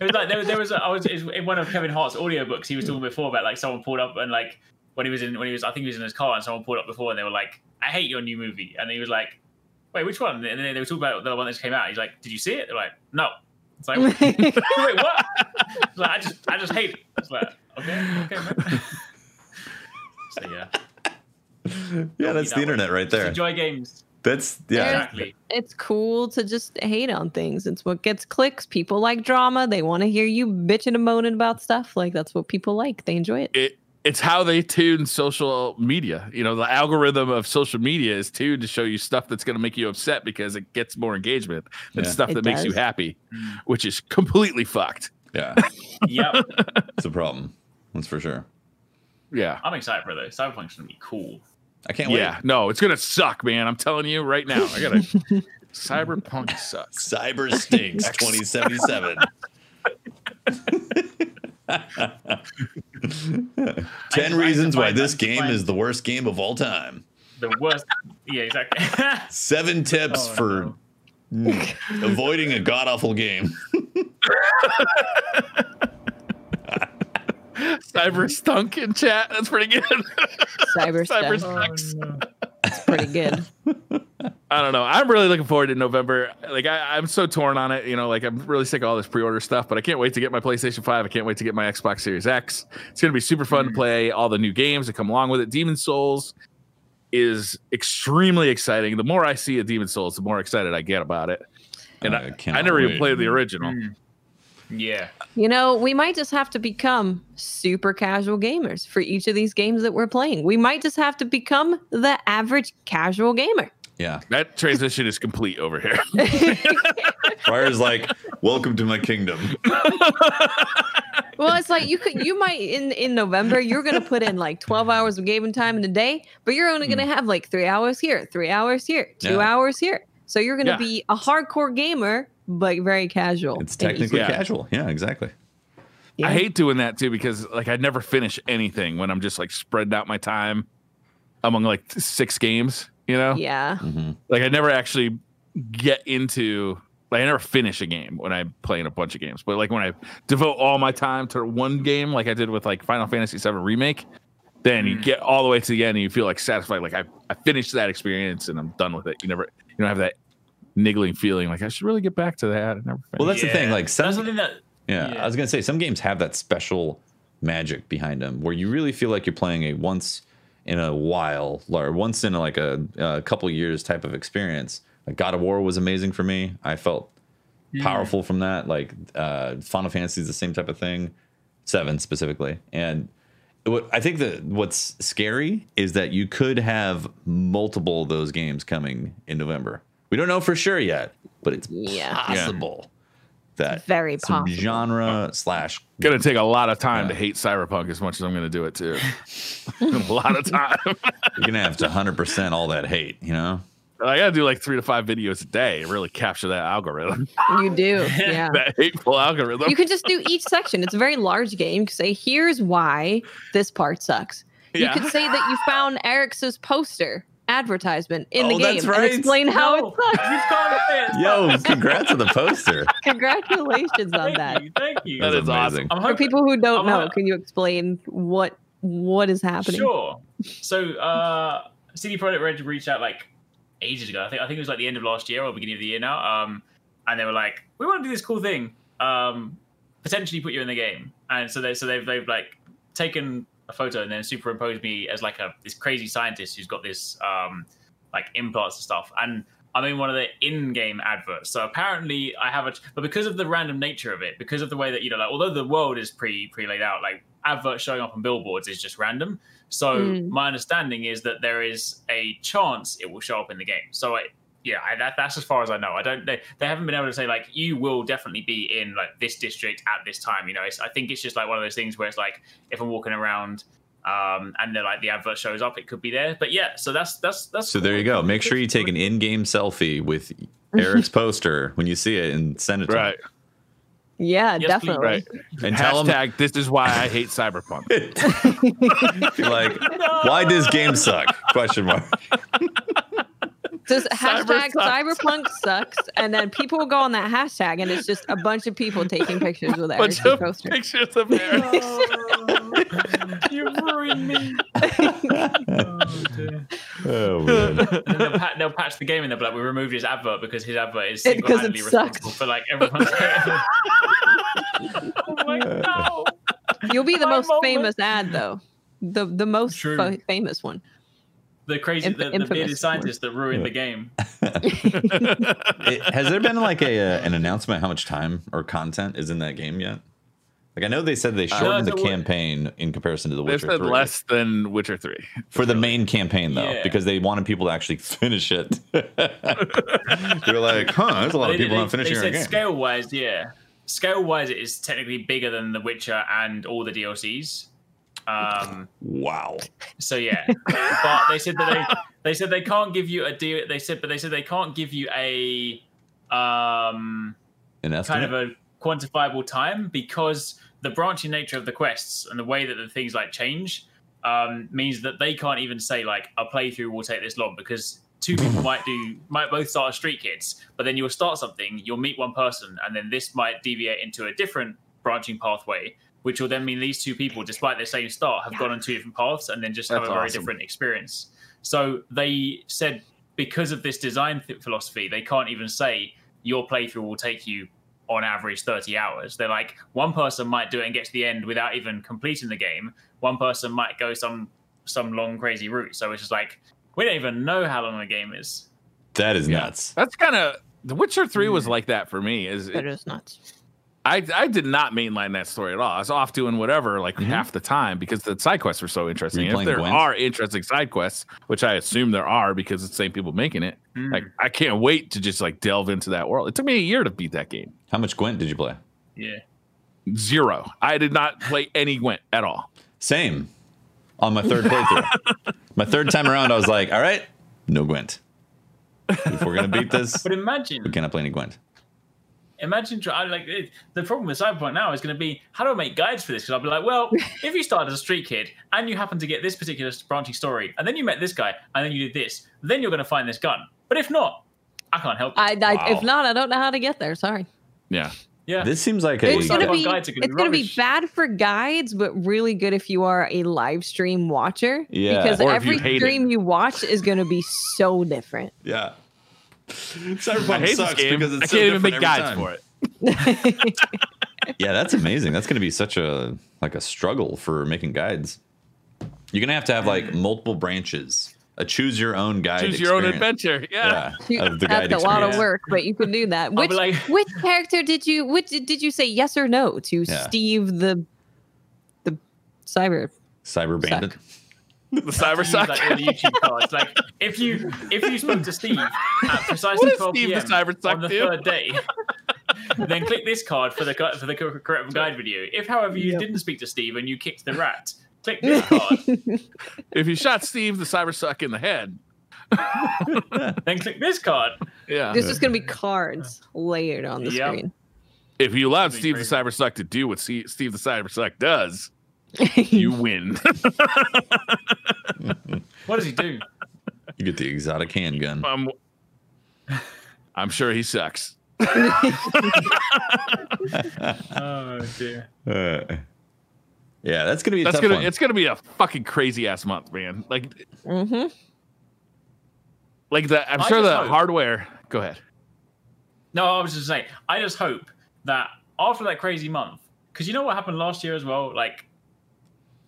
It was like I was in one of Kevin Hart's audiobooks. He was talking before about like someone pulled up and like I think he was in his car and someone pulled up before and they were like, I hate your new movie. And he was like, wait, which one? And then they were talking about the one that just came out. He's like, did you see it? They're like, no. It's like, wait, what? It's like, I just hate it. It's like, okay, man. So yeah, that's the internet right there. Just enjoy games. That's exactly. It's cool to just hate on things. It's what gets clicks. People like drama. They want to hear you bitching and moaning about stuff. Like that's what people like. They enjoy it. It's how they tune social media. The algorithm of social media is tuned to show you stuff that's going to make you upset because it gets more engagement than stuff that makes you happy, which is completely fucked. Yeah. Yep. It's a problem. That's for sure. Yeah. I'm excited for this. Cyberpunk's going to be cool. I can't wait. Yeah. No, it's going to suck, man. I'm telling you right now. I got to. Cyberpunk sucks. Cyber stinks 2077. Ten reasons why this game is the worst game of all time. The worst. Yeah, exactly. 7 tips avoiding a god-awful game. Cyber stunk in chat. That's pretty good. Cyber stunk. That's pretty good. I don't know. I'm really looking forward to November. Like I'm so torn on it. You know, like I'm really sick of all this pre-order stuff, but I can't wait to get my PlayStation 5. I can't wait to get my Xbox Series X. It's going to be super fun to play all the new games that come along with it. Demon's Souls is extremely exciting. The more I see of Demon's Souls, the more excited I get about it. And I never even played the original. Yeah. You know, we might just have to become super casual gamers for each of these games that we're playing. We might just have to become the average casual gamer. Yeah. That transition is complete over here. Briar's like, welcome to my kingdom. Well, it's like you might in November, you're going to put in like 12 hours of gaming time in a day, but you're only going to have like 3 hours here, 3 hours here, 2 hours here. So you're going to be a hardcore gamer, but very casual. It's technically casual. Yeah, exactly. Yeah. I hate doing that too, because like I never finish anything when I'm just like spreading out my time among like 6 games. You know? Yeah. Mm-hmm. Like I never actually get into, like I never finish a game when I'm playing a bunch of games. But like when I devote all my time to one game, like I did with like Final Fantasy VII Remake, then you get all the way to the end and you feel like satisfied. Like I finished that experience and I'm done with it. You don't have that niggling feeling like I should really get back to that. Well, that's the thing. Like I was going to say some games have that special magic behind them where you really feel like you're playing a once in a while, or once in like a couple years type of experience. Like God of War was amazing for me. I felt powerful from that. Like Final Fantasy is the same type of thing, 7 specifically. And I think that what's scary is that you could have multiple of those games coming in November. We don't know for sure yet, but it's possible. That very possible genre / gonna take a lot of time to hate Cyberpunk as much as I'm gonna do it too. A lot of time. You're gonna have to 100% all that hate, you know. I gotta do like 3 to 5 videos a day and really capture that algorithm. You do, yeah. That hateful algorithm. You could just do each section. It's a very large game. You could say, "Here's why this part sucks." Yeah. You could say that you found Eric's poster advertisement in the game. That's right. And explain how it sucks. You've caught it. Yo, congrats on the poster. Congratulations on that. Thank you. That is amazing. Awesome. For people who don't know, can you explain what is happening? Sure. So CD Projekt Red reached out like ages ago. I think it was like the end of last year or beginning of the year now. And they were like, we want to do this cool thing. Potentially put you in the game. And so they've like taken a photo and then superimpose me as like this crazy scientist who's got this like implants and stuff, and I'm in one of the in-game adverts. So apparently I have but because of the random nature of it, because of the way that, you know, like although the world is pre laid out, like adverts showing up on billboards is just random. So my understanding is that there is a chance it will show up in the game. So that's as far as I know. I don't. They haven't been able to say like you will definitely be in like this district at this time. You know, I think it's just like one of those things where it's like if I'm walking around and then like the advert shows up, it could be there. But yeah, so that's. So there you go. Make sure you take an in-game selfie with Eric's poster when you see it and send it to him. Yeah, yes, definitely. Right. And tell them this is why I hate Cyberpunk. Like, why does game suck? .. Just # Cyberpunk sucks, and then people will go on that hashtag, and it's just a bunch of people taking pictures with Eric's poster. Pictures of Eric. You ruined me. Oh, man. And they'll patch the game in there, but like, we removed his advert because his advert is single-handedly responsible for like everyone's. Oh my God. You'll be the most famous ad, though. The most famous one. The crazy, the bearded scientist that ruined the game. Has there been like an announcement how much time or content is in that game yet? Like I know they said they shortened the campaign in comparison to The Witcher 3. They said less than Witcher 3. For the main campaign though, because they wanted people to actually finish it. They're like, there's a lot of people not finishing our game. They said scale-wise, Scale-wise, it is technically bigger than The Witcher and all the DLCs. Wow. So yeah, but they said that they said they can't give you a deal. They said they can't give you a an estimate? Kind of a quantifiable time, because the branching nature of the quests and the way that the things like change means that they can't even say like a playthrough will take this long, because two people might both start as street kids, but then you'll start something, you'll meet one person, and then this might deviate into a different branching pathway, which will then mean these two people, despite their same start, have gone on two different paths and then just have a very different experience. So they said, because of this design philosophy, they can't even say your playthrough will take you on average 30 hours. They're like, one person might do it and get to the end without even completing the game. One person might go some long, crazy route. So it's just like, we don't even know how long the game is. That is nuts. That's kind of... The Witcher 3 was like that for me. It is nuts. I did not mainline that story at all. I was off doing whatever like half the time because the side quests were so interesting. If there are interesting side quests, which I assume there are because it's the same people making it, like I can't wait to just like delve into that world. It took me a year to beat that game. How much Gwent did you play? Yeah. 0. I did not play any Gwent at all. Same. On my third playthrough. My third time around, I was like, all right, no Gwent. If we're going to beat this, but imagine we cannot play any Gwent. Imagine trying, like, the problem with Cyberpunk now is going to be, how do I make guides for this? Because I'll be like, well, if you start as a street kid and you happen to get this particular branching story, and then you met this guy, and then you did this, then you're going to find this gun. But if not, I can't help you. If not, I don't know how to get there. Sorry. Yeah. This seems like it's going to be bad for guides, but really good if you are a live stream watcher. Yeah. Because every stream you watch is going to be so different. Yeah. Cyberpunk sucks because it's so different every time. I can't even make guides for it. Yeah, that's amazing. That's going to be such a struggle for making guides. You're going to have like multiple branches. A choose your own guide. Choose your own adventure. Yeah. That's a lot of work, but you can do that. Which character did you say yes or no to? Steve the cyber bandit. The cyber suck. Like all the YouTube cards. Like if you spoke to Steve at precisely 12 PM on the third day, then click this card for the correct guide video. If, however, you didn't speak to Steve and you kicked the rat, click this card. If you shot Steve the cyber suck in the head, then click this card. Yeah, there's just gonna be cards layered on the screen. If you allowed Steve the cyber suck to do what Steve the cyber suck does, you win. What does he do? You get the exotic handgun. I'm sure he sucks. Oh dear. Yeah, that's gonna be a tough one. It's gonna be a fucking crazy ass month, man. Like, I'm sure the hardware. Go ahead. No, I was just saying. I just hope that after that crazy month, because you know what happened last year as well. Like,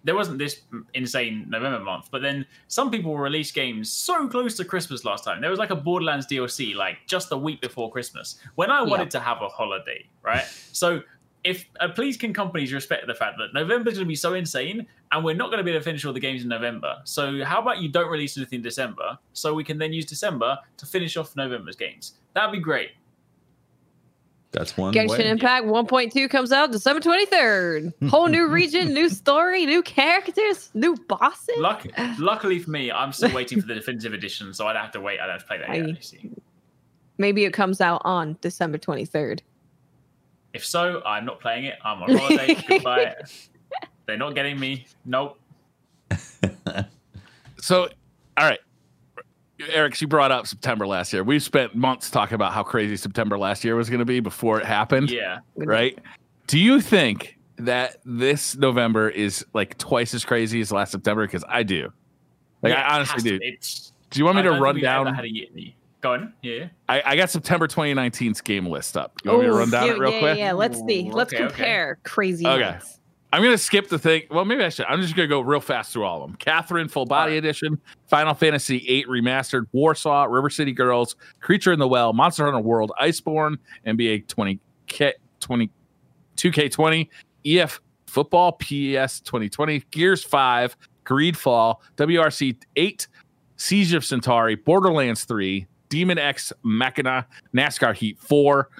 there wasn't this insane November month, but then some people released games so close to Christmas last time. There was like a Borderlands DLC, like just the week before Christmas, when I wanted to have a holiday, right? So please can companies respect the fact that November's going to be so insane and we're not going to be able to finish all the games in November. So how about you don't release anything in December so we can then use December to finish off November's games? That'd be great. That's one way. Genshin Impact 1.2 comes out December 23rd. Whole new region, new story, new characters, new bosses. Luckily for me, I'm still waiting for the definitive edition, so I'd have to wait. I'd have to play that game. Maybe it comes out on December 23rd. If so, I'm not playing it. I'm on holiday. Goodbye. They're not getting me. Nope. So, all right. Eric, you brought up September last year. We've spent months talking about how crazy September last year was going to be before it happened. Yeah. Right? Do you think that this November is like twice as crazy as last September? Because I do. Like, I honestly do. Do you want me to run down? Go on. Yeah. I got September 2019's game list up. You want me to run down it real quick? Yeah, let's see. Let's compare crazy. Okay. I'm going to skip the thing. Well, maybe I should. I'm just going to go real fast through all of them. Catherine, Full Body Edition, Final Fantasy VIII Remastered, Warsaw, River City Girls, Creature in the Well, Monster Hunter World, Iceborne, NBA 2K20, EF Football, PES 2020, Gears 5, Greedfall, WRC 8, Siege of Centauri, Borderlands 3, Demon X Machina, NASCAR Heat 4,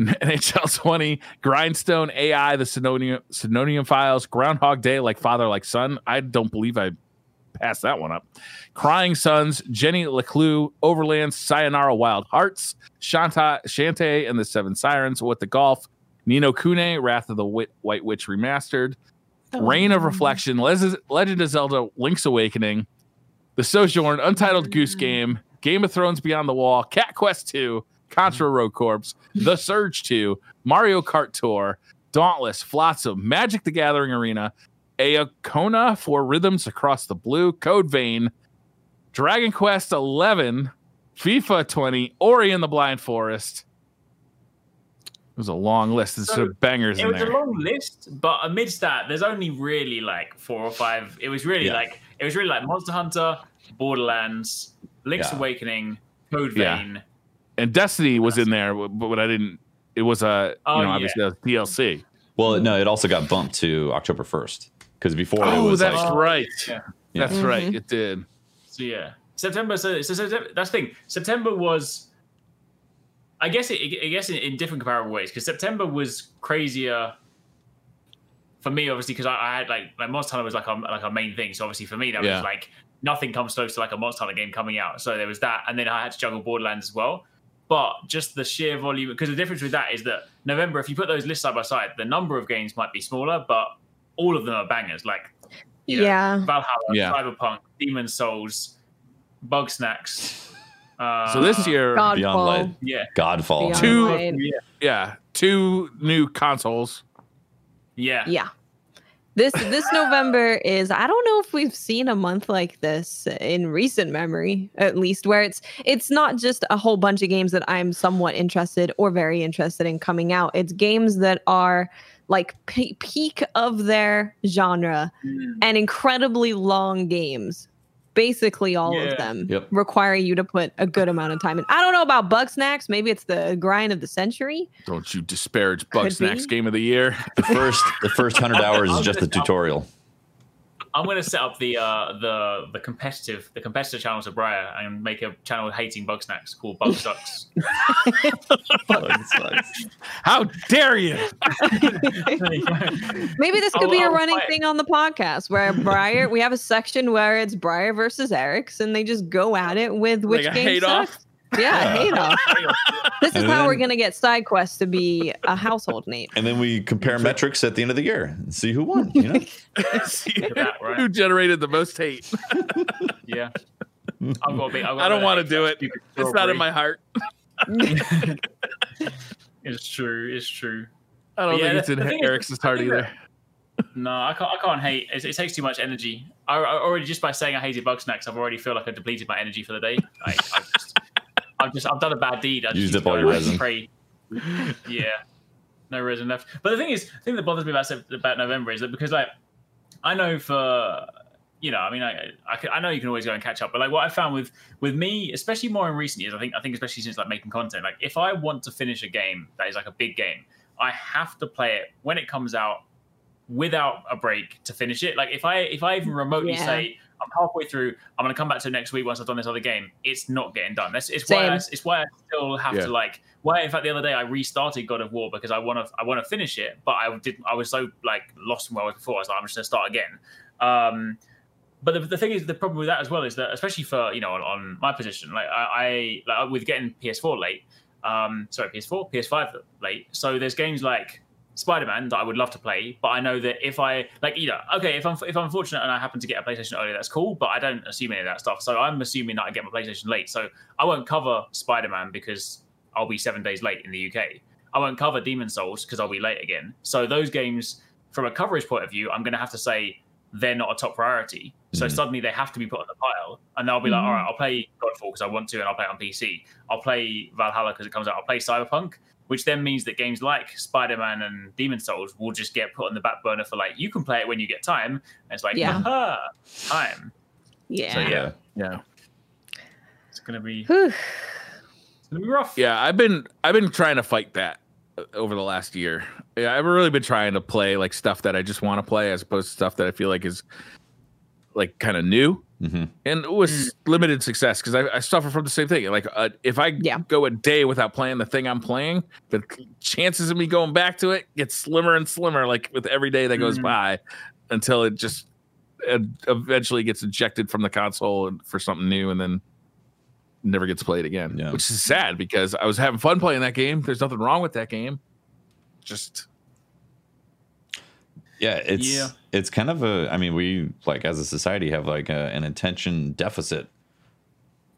NHL 20, Grindstone, AI, the Synonium Files, Groundhog Day, Like Father, Like Son. I don't believe I passed that one up. Crying Sons, Jenny LeClue, Overland, Sayonara Wild Hearts, Shantae and the Seven Sirens, What the Golf, Ni no Kune, Wrath of the White Witch Remastered, Reign of Reflection, Legend of Zelda, Link's Awakening, The Sojourn, Untitled Goose Game, Game of Thrones Beyond the Wall, Cat Quest 2, Contra Road Corps, The Surge 2, Mario Kart Tour, Dauntless, Flotsam, Magic the Gathering Arena, Aocona for Rhythms Across the Blue, Code Vein, Dragon Quest 11, FIFA 20, Ori and the Blind Forest. It was a long list. There's sort of bangers in there. It was a long list, but amidst that, there's only really like four or five. It was really like Monster Hunter, Borderlands, Link's Awakening, Code Vein, and Destiny was in there, but I didn't. It was obviously a DLC. Well, no, it also got bumped to October 1st because before it was. Oh, that's right. Yeah. That's right. It did. So yeah, September. So September, that's the thing. September was. I guess in different comparable ways, because September was crazier for me, obviously, because I had like Monster Hunter was like our main thing. So obviously for me that was like nothing comes close to like a Monster Hunter game coming out. So there was that, and then I had to juggle Borderlands as well. But just the sheer volume, because the difference with that is that November, if you put those lists side by side, the number of games might be smaller, but all of them are bangers. Like Valhalla, Cyberpunk, Demon's Souls, Bugsnax. So this year, Godfall. Godfall. Two new consoles. Yeah. This November is, I don't know if we've seen a month like this in recent memory, at least, where it's not just a whole bunch of games that I'm somewhat interested or very interested in coming out. It's games that are like peak of their genre and incredibly long games. Basically all of them require you to put a good amount of time in. I don't know about Bugsnax. Maybe it's the grind of the century. Don't you disparage Bugsnax game of the year. The first 100 hours is just the tutorial. I'm going to set up the competitive channel to Briar and make a channel hating Bugsnax called Bugsucks. How dare you? Maybe this could be a running thing on the podcast where Briar, we have a section where it's Briar versus Eric's and they just go at it with which like game sucks. Off? Yeah, hate off. This is how we're going to get side quests to be a household name. And then we compare metrics at the end of the year and see who won. You know? See who generated the most hate. Yeah. I don't want to do it. It's not in my heart. It's true. I don't think it's in Eric's heart either. No, I can't hate. It takes too much energy. I already, just by saying I hated Bugsnax, I've already feel like I depleted my energy for the day. I've done a bad deed. I used up all your resin. No resin left. But the thing that bothers me about November is that because like I know for I know you can always go and catch up, but like what I found with me, especially more in recent years, I think especially since like making content, like if I want to finish a game that is like a big game, I have to play it when it comes out without a break to finish it. Like if I even remotely say I'm halfway through, I'm going to come back to it next week once I've done this other game, it's not getting done. It's why I still have to in fact, the other day I restarted God of War because I want to finish it, but I was so like lost from where I was before. I was like, I'm just going to start again. But the thing is, the problem with that as well is that, especially for, on my position, like I with getting PS5 late. So there's games like Spider-Man that I would love to play, but I know that if I if I'm fortunate and I happen to get a PlayStation early, that's cool, but I don't assume any of that stuff. So I'm assuming that I get my PlayStation late, so I won't cover Spider-Man because I'll be 7 days late in the UK. I won't cover Demon's Souls because I'll be late again. So those games, from a coverage point of view, I'm going to have to say they're not a top priority. So suddenly they have to be put on the pile, and they'll be like, all right, I'll play Godfall because I want to and I'll play it on PC. I'll play Valhalla because it comes out. I'll play Cyberpunk, which then means that games like Spider-Man and Demon's Souls will just get put on the back burner for like, you can play it when you get time. And it's like, time. Yeah. So yeah. It's going to be rough. Yeah, I've been trying to fight that over the last year. Yeah, I've really been trying to play like stuff that I just want to play as opposed to stuff that I feel like is like kind of new. Mm-hmm. And it was limited success because I suffer from the same thing. Like if I go a day without playing the thing I'm playing, the chances of me going back to it get slimmer and slimmer, like with every day that goes by, until it just eventually gets ejected from the console for something new and then never gets played again, which is sad because I was having fun playing that game. There's nothing wrong with that game. just it's kind of a, I mean, we like as a society have like an attention deficit,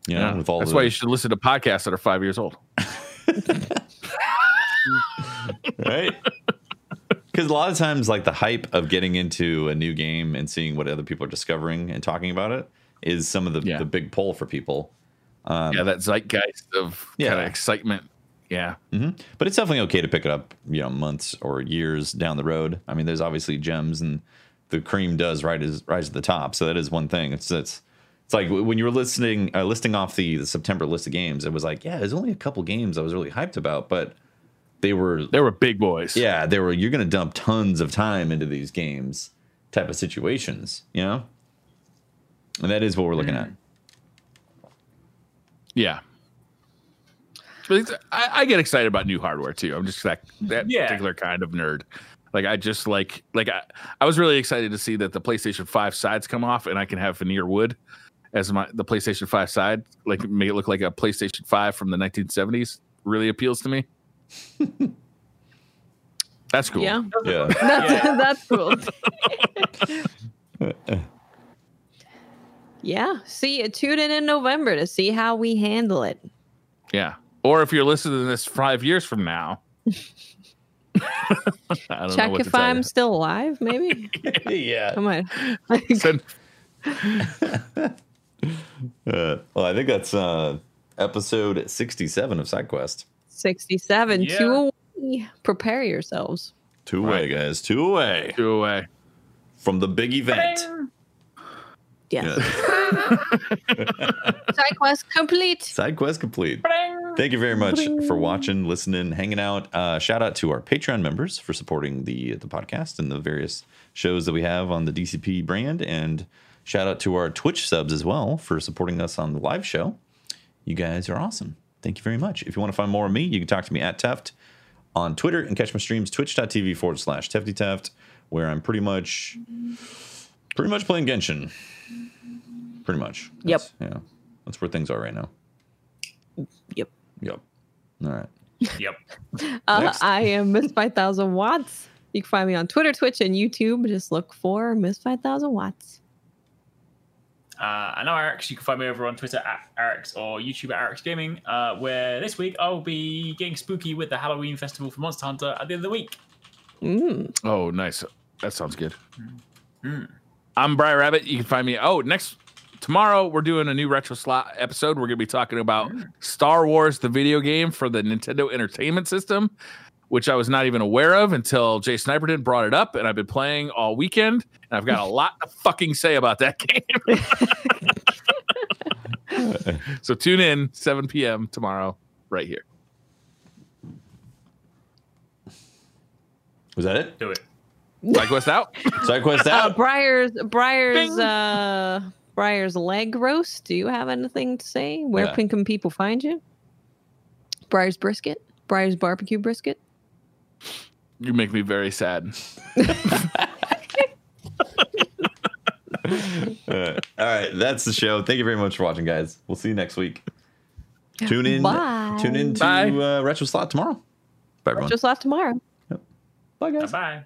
you know, with all that's why you should listen to podcasts that are 5 years old. Right? Because a lot of times, like, the hype of getting into a new game and seeing what other people are discovering and talking about it is some of the big pull for people. That zeitgeist of kind of excitement. Yeah. Mm-hmm. But it's definitely okay to pick it up, you know, months or years down the road. I mean, there's obviously gems, and the cream does rise to the top. So that is one thing. It's like when you were listing off the September list of games, it was like, yeah, there's only a couple games I was really hyped about, but they were big boys. Yeah, they were. You're going to dump tons of time into these games type of situations, you know? And that is what we're looking at. Yeah. I get excited about new hardware, too. I'm just that particular kind of nerd. Like, I just like I was really excited to see that the PlayStation 5 sides come off and I can have veneer wood as the PlayStation 5 side. Like, make it look like a PlayStation 5 from the 1970s. Really appeals to me. That's cool. Yeah. That's cool. See, tune in November to see how we handle it. Yeah. Or if you're listening to this 5 years from now, check if I'm still alive, maybe. Yeah. Come on. Well, I think that's episode 67 of SideQuest. 67. Yeah. 2 away. Prepare yourselves. 2 away, guys. 2 away. 2 away. From the big event. Yes. Side quest complete. Side quest complete. Thank you very much for watching, listening, hanging out. Shout out to our Patreon members for supporting the podcast and the various shows that we have on the DCP brand. And shout out to our Twitch subs as well for supporting us on the live show. You guys are awesome. Thank you very much. If you want to find more of me, you can talk to me at Teft on Twitter and catch my streams twitch.tv/TeftyTeft, where I'm pretty much playing Genshin. Pretty much. Yep. That's where things are right now. Yep. All right. Yep. I am Miss 5000 Watts. You can find me on Twitter, Twitch, and YouTube. Just look for Miss 5000 Watts. I know Arx. You can find me over on Twitter at Arx or YouTube at Arx Gaming, where this week I'll be getting spooky with the Halloween festival for Monster Hunter at the end of the week. Oh, nice. That sounds good. I'm Briar Rabbit. You can find me. Oh, tomorrow we're doing a new Retro Slot episode. We're going to be talking about Star Wars, the video game for the Nintendo Entertainment System, which I was not even aware of until Jay Sniperton brought it up, and I've been playing all weekend, and I've got a lot to fucking say about that game. So tune in 7 p.m. tomorrow right here. Was that it? Do it. SideQuest out. SideQuest out. Briar's leg roast. Do you have anything to say? Where can people find you? Briar's brisket. Briar's barbecue brisket. You make me very sad. All right, that's the show. Thank you very much for watching, guys. We'll see you next week. Tune in to Retro Slot tomorrow. Bye, everyone. Retro Slot tomorrow. Yep. Bye, guys. Bye.